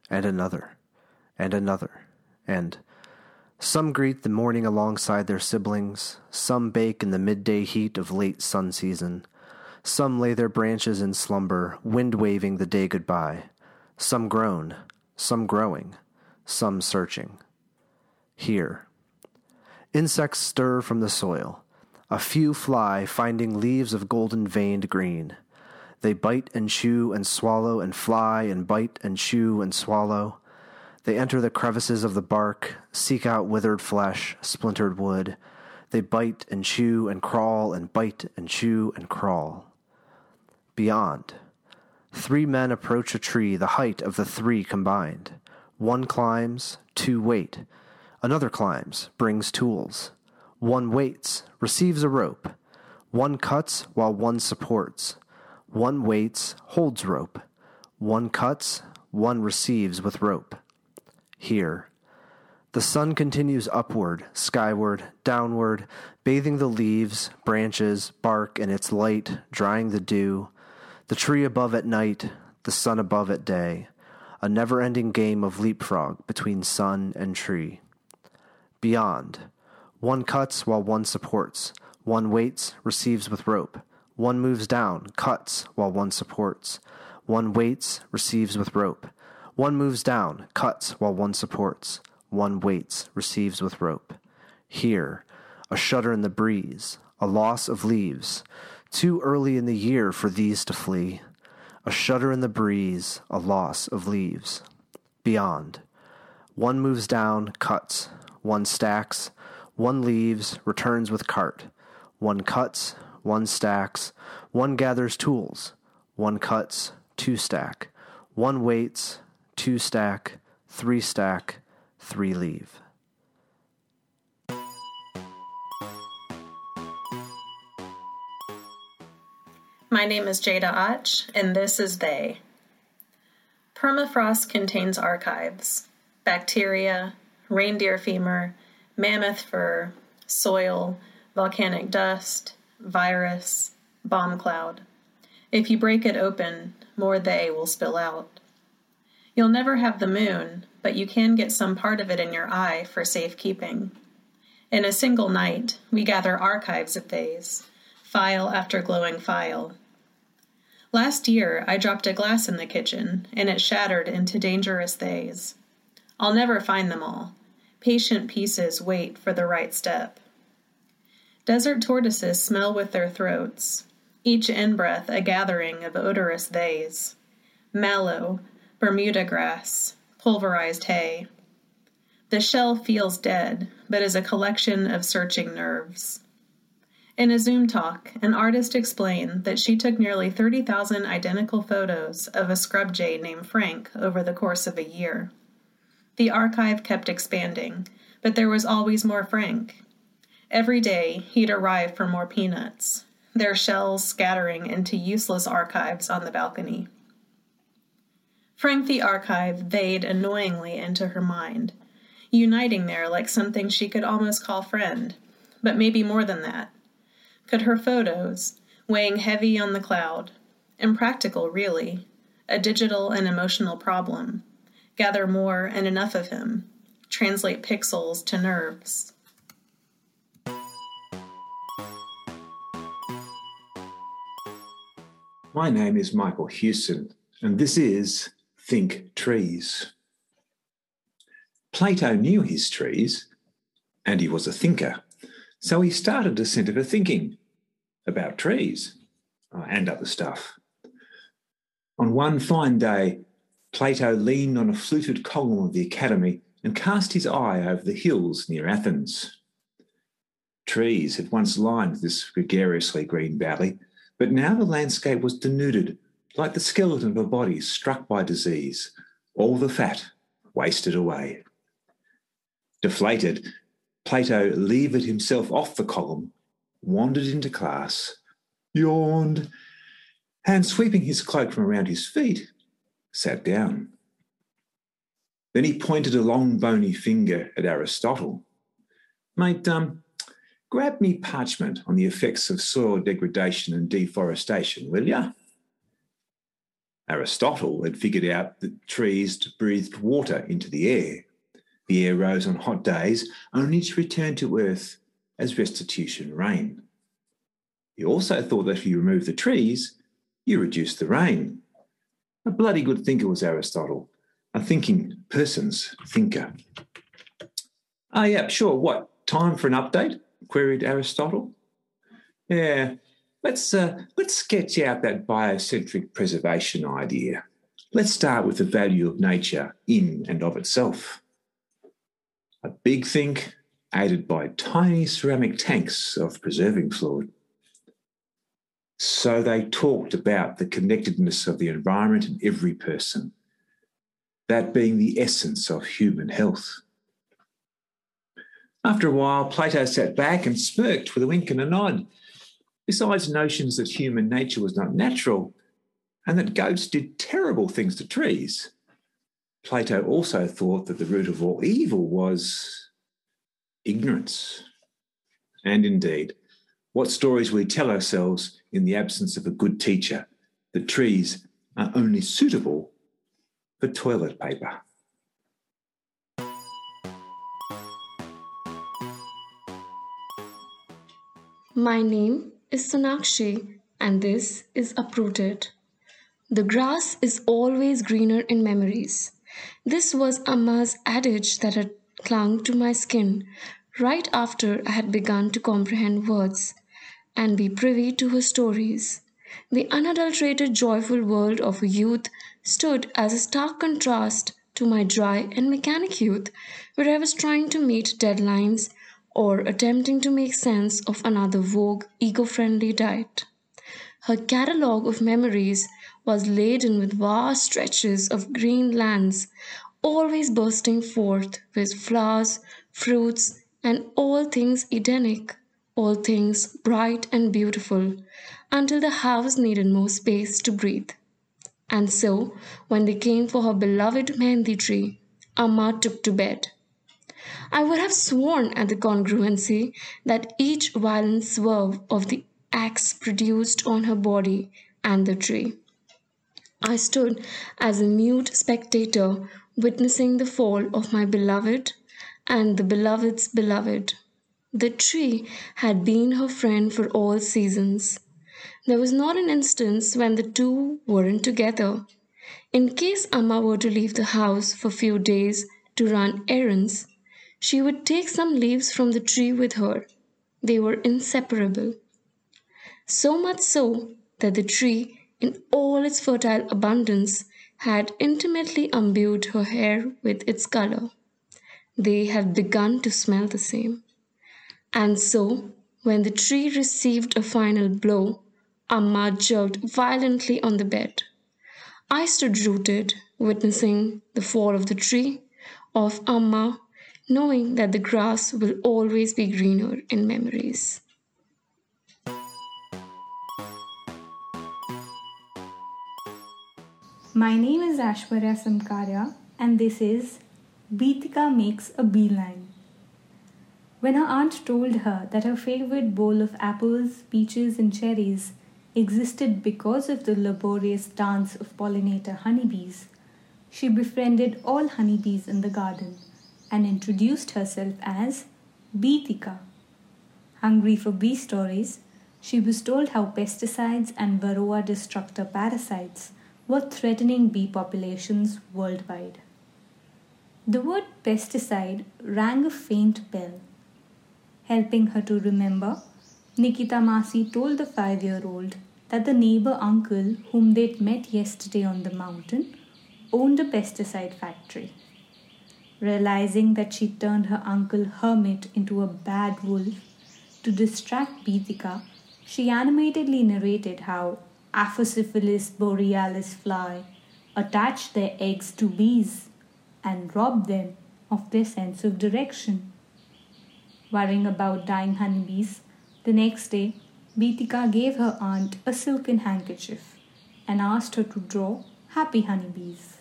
and another, and another, and some greet the morning alongside their siblings, some bake in the midday heat of late sun season, some lay their branches in slumber, wind-waving the day goodbye, some groan, some growing, some searching. Here, insects stir from the soil, a few fly finding leaves of golden-veined green. They bite and chew and swallow and fly and bite and chew and swallow. They enter the crevices of the bark, seek out withered flesh, splintered wood. They bite and chew and crawl and bite and chew and crawl. Beyond, three men approach a tree the height of the three combined. One climbs, two wait. Another climbs, brings tools. One waits, receives a rope. One cuts while one supports. One waits, holds rope. One cuts, one receives with rope. Here, the sun continues upward, skyward, downward, bathing the leaves, branches, bark in its light, drying the dew, the tree above at night, the sun above at day, a never-ending game of leapfrog between sun and tree. Beyond, one cuts while one supports, one waits, receives with rope, one moves down, cuts while one supports, one waits, receives with rope, one moves down, cuts while one supports. One waits, receives with rope. Here, a shudder in the breeze, a loss of leaves, too early in the year for these to flee. A shudder in the breeze, a loss of leaves. Beyond, one moves down, cuts. One stacks, one leaves, returns with cart. One cuts, one stacks, one gathers tools. One cuts, two stack. One waits, two stack, three stack, three leave. My name is Jada Och, and this is They. Permafrost contains archives, bacteria, reindeer femur, mammoth fur, soil, volcanic dust, virus, bomb cloud. If you break it open, more They will spill out. You'll never have the moon, but you can get some part of it in your eye for safekeeping. In a single night, we gather archives of Theys, file after glowing file. Last year, I dropped a glass in the kitchen, and it shattered into dangerous Theys. I'll never find them all. Patient pieces wait for the right step. Desert tortoises smell with their throats, each in-breath a gathering of odorous Theys. Mallow, Bermuda grass, pulverized hay. The shell feels dead, but is a collection of searching nerves. In a Zoom talk, an artist explained that she took nearly thirty thousand identical photos of a scrub jay named Frank over the course of a year. The archive kept expanding, but there was always more Frank. Every day, he'd arrive for more peanuts, their shells scattering into useless archives on the balcony. Frank the archive they'd annoyingly into her mind, uniting there like something she could almost call friend, but maybe more than that. Could her photos, weighing heavy on the cloud, impractical really, a digital and emotional problem, gather more and enough of him, translate pixels to nerves? My name is Michael Hewson, and this is Think Trees. Plato knew his trees, and he was a thinker, so he started a centre for thinking about trees and other stuff. On one fine day, Plato leaned on a fluted column of the Academy and cast his eye over the hills near Athens. Trees had once lined this gregariously green valley, but now the landscape was denuded, like the skeleton of a body struck by disease, all the fat wasted away. Deflated, Plato levered himself off the column, wandered into class, yawned, and sweeping his cloak from around his feet, sat down. Then he pointed a long bony finger at Aristotle. Mate, um, grab me parchment on the effects of soil degradation and deforestation, will ya? Aristotle had figured out that trees breathed water into the air. The air rose on hot days, only to return to earth as restitution rain. He also thought that if you remove the trees, you reduce the rain. A bloody good thinker was Aristotle, a thinking person's thinker. Ah, oh, yeah, sure, what, time for an update? Queried Aristotle. Yeah, Let's uh, let's sketch out that biocentric preservation idea. Let's start with the value of nature in and of itself. A big think aided by tiny ceramic tanks of preserving fluid. So they talked about the connectedness of the environment and every person, that being the essence of human health. After a while, Plato sat back and smirked with a wink and a nod. Besides notions that human nature was not natural and that goats did terrible things to trees, Plato also thought that the root of all evil was ignorance. And indeed, what stories we tell ourselves in the absence of a good teacher, that trees are only suitable for toilet paper. My name is Sonakshi, and this is Uprooted. The grass is always greener in memories. This was Amma's adage that had clung to my skin right after I had begun to comprehend words and be privy to her stories. The unadulterated joyful world of youth stood as a stark contrast to my dry and mechanic youth, where I was trying to meet deadlines or attempting to make sense of another vogue, eco-friendly diet. Her catalogue of memories was laden with vast stretches of green lands, always bursting forth with flowers, fruits, and all things Edenic, all things bright and beautiful, until the house needed more space to breathe. And so, when they came for her beloved Mehendi tree, Amma took to bed. I would have sworn at the congruency that each violent swerve of the axe produced on her body and the tree. I stood as a mute spectator, witnessing the fall of my beloved and the beloved's beloved. The tree had been her friend for all seasons. There was not an instance when the two weren't together. In case Amma were to leave the house for a few days to run errands, she would take some leaves from the tree with her. They were inseparable. So much so that the tree, in all its fertile abundance, had intimately imbued her hair with its colour. They had begun to smell the same. And so, when the tree received a final blow, Amma jerked violently on the bed. I stood rooted, witnessing the fall of the tree, of Amma, knowing that the grass will always be greener in memories. My name is Ashwarya Samkarya, and this is Beetika Makes a Beeline. When her aunt told her that her favorite bowl of apples, peaches, and cherries existed because of the laborious dance of pollinator honeybees, she befriended all honeybees in the garden and introduced herself as Beetika. Hungry for bee stories, she was told how pesticides and Varroa destructor parasites were threatening bee populations worldwide. The word pesticide rang a faint bell. Helping her to remember, Nikita Masi told the five-year-old that the neighbor uncle whom they'd met yesterday on the mountain owned a pesticide factory. Realizing that she turned her uncle Hermit into a bad wolf to distract Beetika, she animatedly narrated how Aphosyphilis borealis fly attach their eggs to bees and rob them of their sense of direction. Worrying about dying honeybees, the next day Beetika gave her aunt a silken handkerchief and asked her to draw happy honeybees.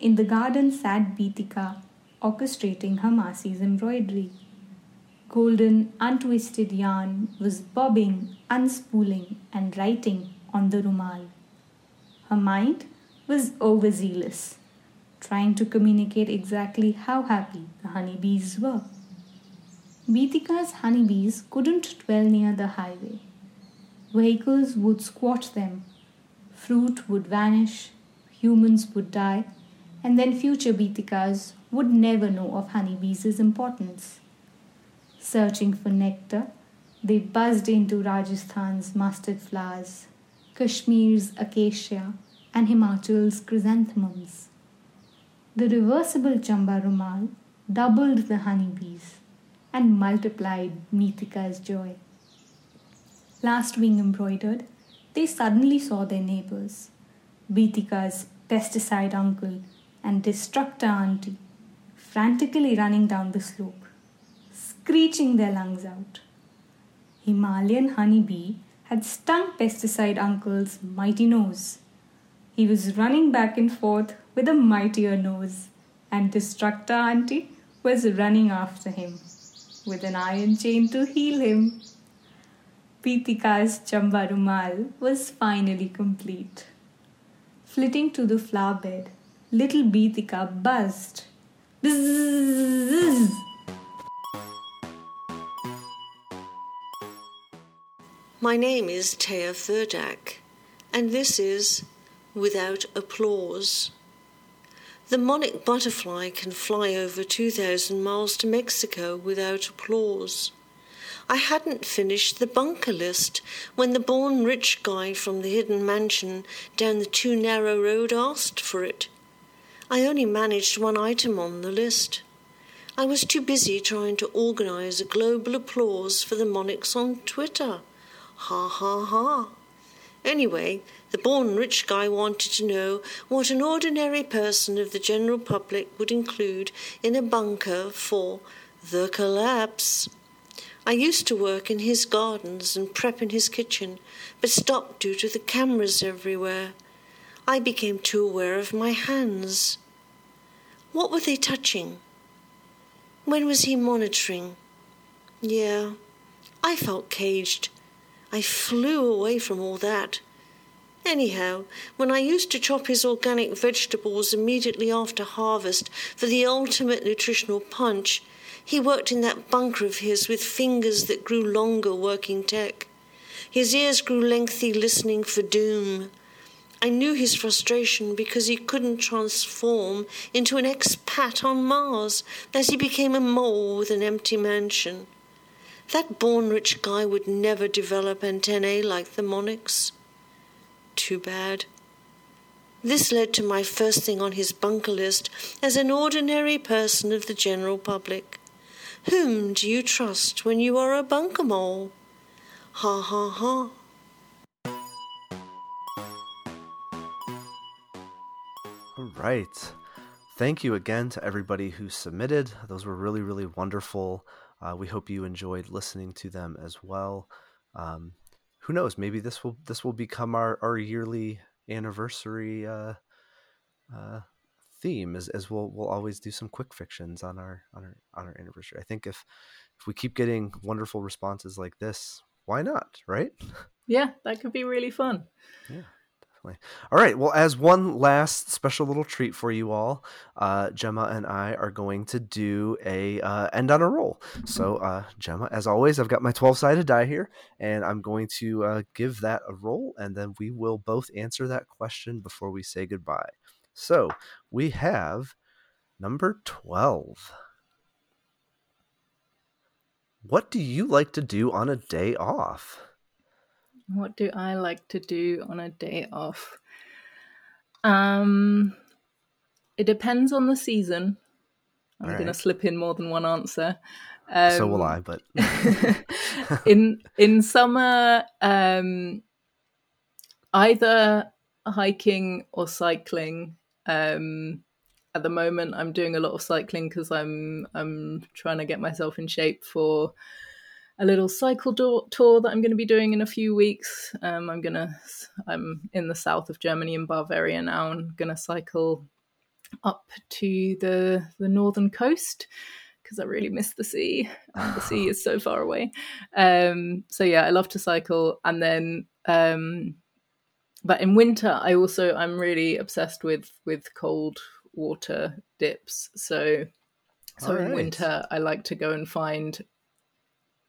In the garden sat Beetika, orchestrating her Masi's embroidery. Golden, untwisted yarn was bobbing, unspooling, and writing on the rumal. Her mind was overzealous, trying to communicate exactly how happy the honeybees were. Beetika's honeybees couldn't dwell near the highway. Vehicles would squat them, fruit would vanish, humans would die, and then future Beetikas would never know of honeybees' importance. Searching for nectar, they buzzed into Rajasthan's mustard flowers, Kashmir's acacia, and Himachal's chrysanthemums. The reversible Chamba Rumal doubled the honeybees and multiplied Nithika's joy. Last wing embroidered, they suddenly saw their neighbours, Beetika's pesticide uncle and destructor auntie, frantically running down the slope, screeching their lungs out. Himalayan honeybee had stung pesticide uncle's mighty nose. He was running back and forth with a mightier nose, and destructor auntie was running after him, with an iron chain to heal him. Beetika's Chamba Rumal was finally complete. Flitting to the flower bed, little Beetika buzzed. Bzzz! My name is Thea Thurdak, and this is Without Applause. The monarch butterfly can fly over two thousand miles to Mexico without applause. I hadn't finished the bunker list when the born rich guy from the hidden mansion down the too narrow road asked for it. I only managed one item on the list. I was too busy trying to organise a global applause for the monarchs on Twitter. Ha ha ha. Anyway, the born rich guy wanted to know what an ordinary person of the general public would include in a bunker for the collapse. I used to work in his gardens and prep in his kitchen, but stopped due to the cameras everywhere. I became too aware of my hands. What were they touching? When was he monitoring? Yeah, I felt caged. I flew away from all that. Anyhow, when I used to chop his organic vegetables immediately after harvest for the ultimate nutritional punch, he worked in that bunker of his with fingers that grew longer working tech. His ears grew lengthy listening for doom. I knew his frustration because he couldn't transform into an expat on Mars as he became a mole with an empty mansion. That born rich guy would never develop antennae like the monarchs. Too bad. This led to my first thing on his bunker list as an ordinary person of the general public. Whom do you trust when you are a bunker mole? Ha ha ha. All right. Thank you again to everybody who submitted. Those were really, really wonderful. Uh, we hope you enjoyed listening to them as well. Um, who knows? Maybe this will this will become our, our yearly anniversary uh, uh, theme, as as we'll we'll always do some quick fictions on our on our on our anniversary. I think if if we keep getting wonderful responses like this, why not? Right? Yeah, that could be really fun. Yeah. All right. Well, as one last special little treat for you all, uh, Gemma and I are going to do a uh, end on a roll. So, uh, Gemma, as always, I've got my twelve-sided die here, and I'm going to uh, give that a roll, and then we will both answer that question before we say goodbye. So we have number twelve. What do you like to do on a day off? What do I like to do on a day off? Um, it depends on the season. I'm going to slip in more than one answer. Um, so will I, but... in in summer, um, either hiking or cycling. Um, at the moment, I'm doing a lot of cycling because I'm I'm trying to get myself in shape for... a little cycle do- tour that I'm going to be doing in a few weeks. Um, I'm gonna, I'm in the south of Germany in Bavaria now, and going to cycle up to the the northern coast because I really miss the sea. Oh. The sea is so far away. Um, so yeah, I love to cycle, and then, um, but in winter, I also I'm really obsessed with with cold water dips. So, so right. In winter, I like to go and find.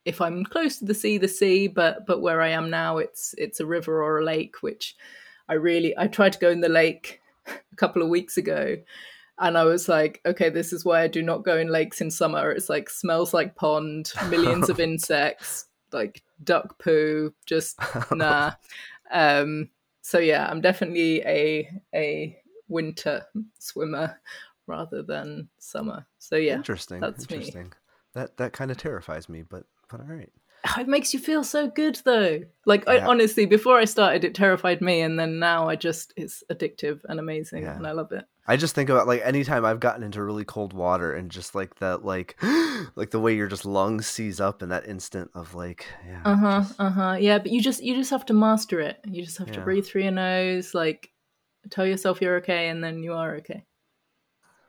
If I'm close to the sea, the sea, but but where I am now, it's it's a river or a lake, which I really, I tried to go in the lake a couple of weeks ago, and I was like, okay, this is why I do not go in lakes in summer. It's like, smells like pond, millions of insects, like duck poo, just nah. Um, so yeah, I'm definitely a a winter swimmer rather than summer. So yeah, interesting. That's interesting. Me. That that kind of terrifies me, but but all right. It makes you feel so good, though. Like, yeah. I, honestly, before I started, it terrified me. And then now I just, it's addictive and amazing. Yeah. And I love it. I just think about, like, anytime I've gotten into really cold water and just, like, that, like, like the way your just lungs seize up in that instant of, like, yeah. Uh-huh, just... uh-huh. Yeah, but you just, you just have to master it. You just have yeah. to breathe through your nose, like, tell yourself you're okay, and then you are okay.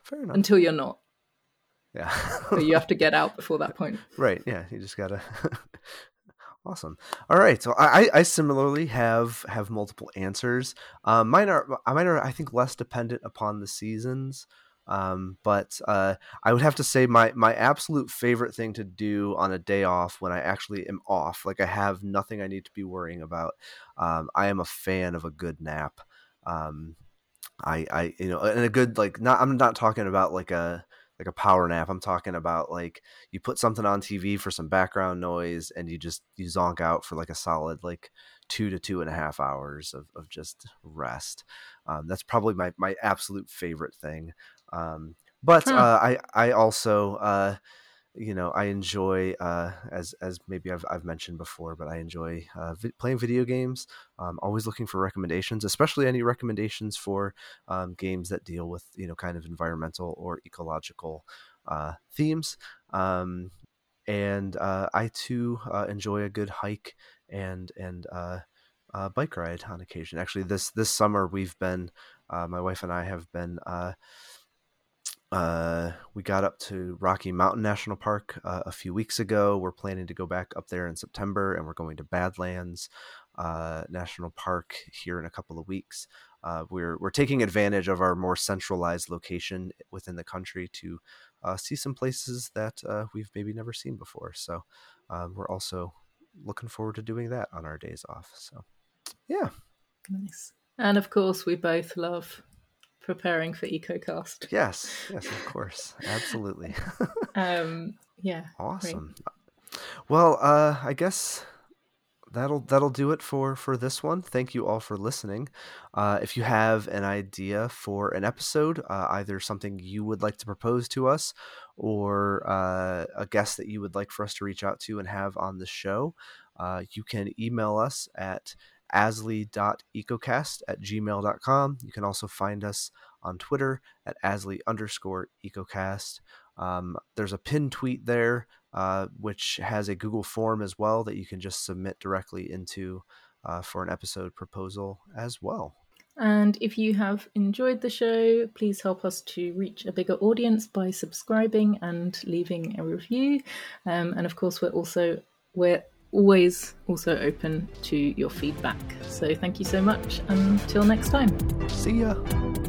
Fair enough. Until you're not. Yeah. But you have to get out before that point. Right. Yeah. You just got to. Awesome. All right. So I, I similarly have, have multiple answers. Um, mine are, mine are, I think, less dependent upon the seasons. Um, but uh, I would have to say my, my absolute favorite thing to do on a day off, when I actually am off, like I have nothing I need to be worrying about. Um, I am a fan of a good nap. Um, I, I, you know, and a good, like, not, I'm not talking about like a, like a power nap. I'm talking about like you put something on T V for some background noise and you just, you zonk out for like a solid, like two to two and a half hours of, of just rest. Um, that's probably my, my absolute favorite thing. Um, but huh. uh, I, I also, uh, you know, I enjoy, uh, as, as maybe I've, I've mentioned before, but I enjoy uh, vi- playing video games. Um, always looking for recommendations, especially any recommendations for um, games that deal with, you know, kind of environmental or ecological uh, themes. Um, and uh, I too uh, enjoy a good hike and, and uh, uh, bike ride on occasion. Actually, this, this summer we've been, uh, my wife and I have been, uh, Uh, we got up to Rocky Mountain National Park uh, a few weeks ago. We're planning to go back up there in September, and we're going to Badlands uh, National Park here in a couple of weeks. Uh, we're we're taking advantage of our more centralized location within the country to uh, see some places that uh, we've maybe never seen before. So uh, we're also looking forward to doing that on our days off. So yeah, nice. And of course, we both love preparing for EcoCast. Yes, yes, of course. Absolutely. um, yeah. Awesome. Great. Well, uh, I guess that'll that'll do it for, for this one. Thank you all for listening. Uh, if you have an idea for an episode, uh, either something you would like to propose to us or uh, a guest that you would like for us to reach out to and have on the show, uh, you can email us at asley dot ecocast at gmail dot com. You can also find us on Twitter at asley underscore ecocast. Um, there's a pinned tweet there, uh, which has a Google form as well that you can just submit directly into uh, for an episode proposal as well. And if you have enjoyed the show, please help us to reach a bigger audience by subscribing and leaving a review. Um, and of course, we're also, we're always also open to your feedback. So thank you so much. Until next time. See ya.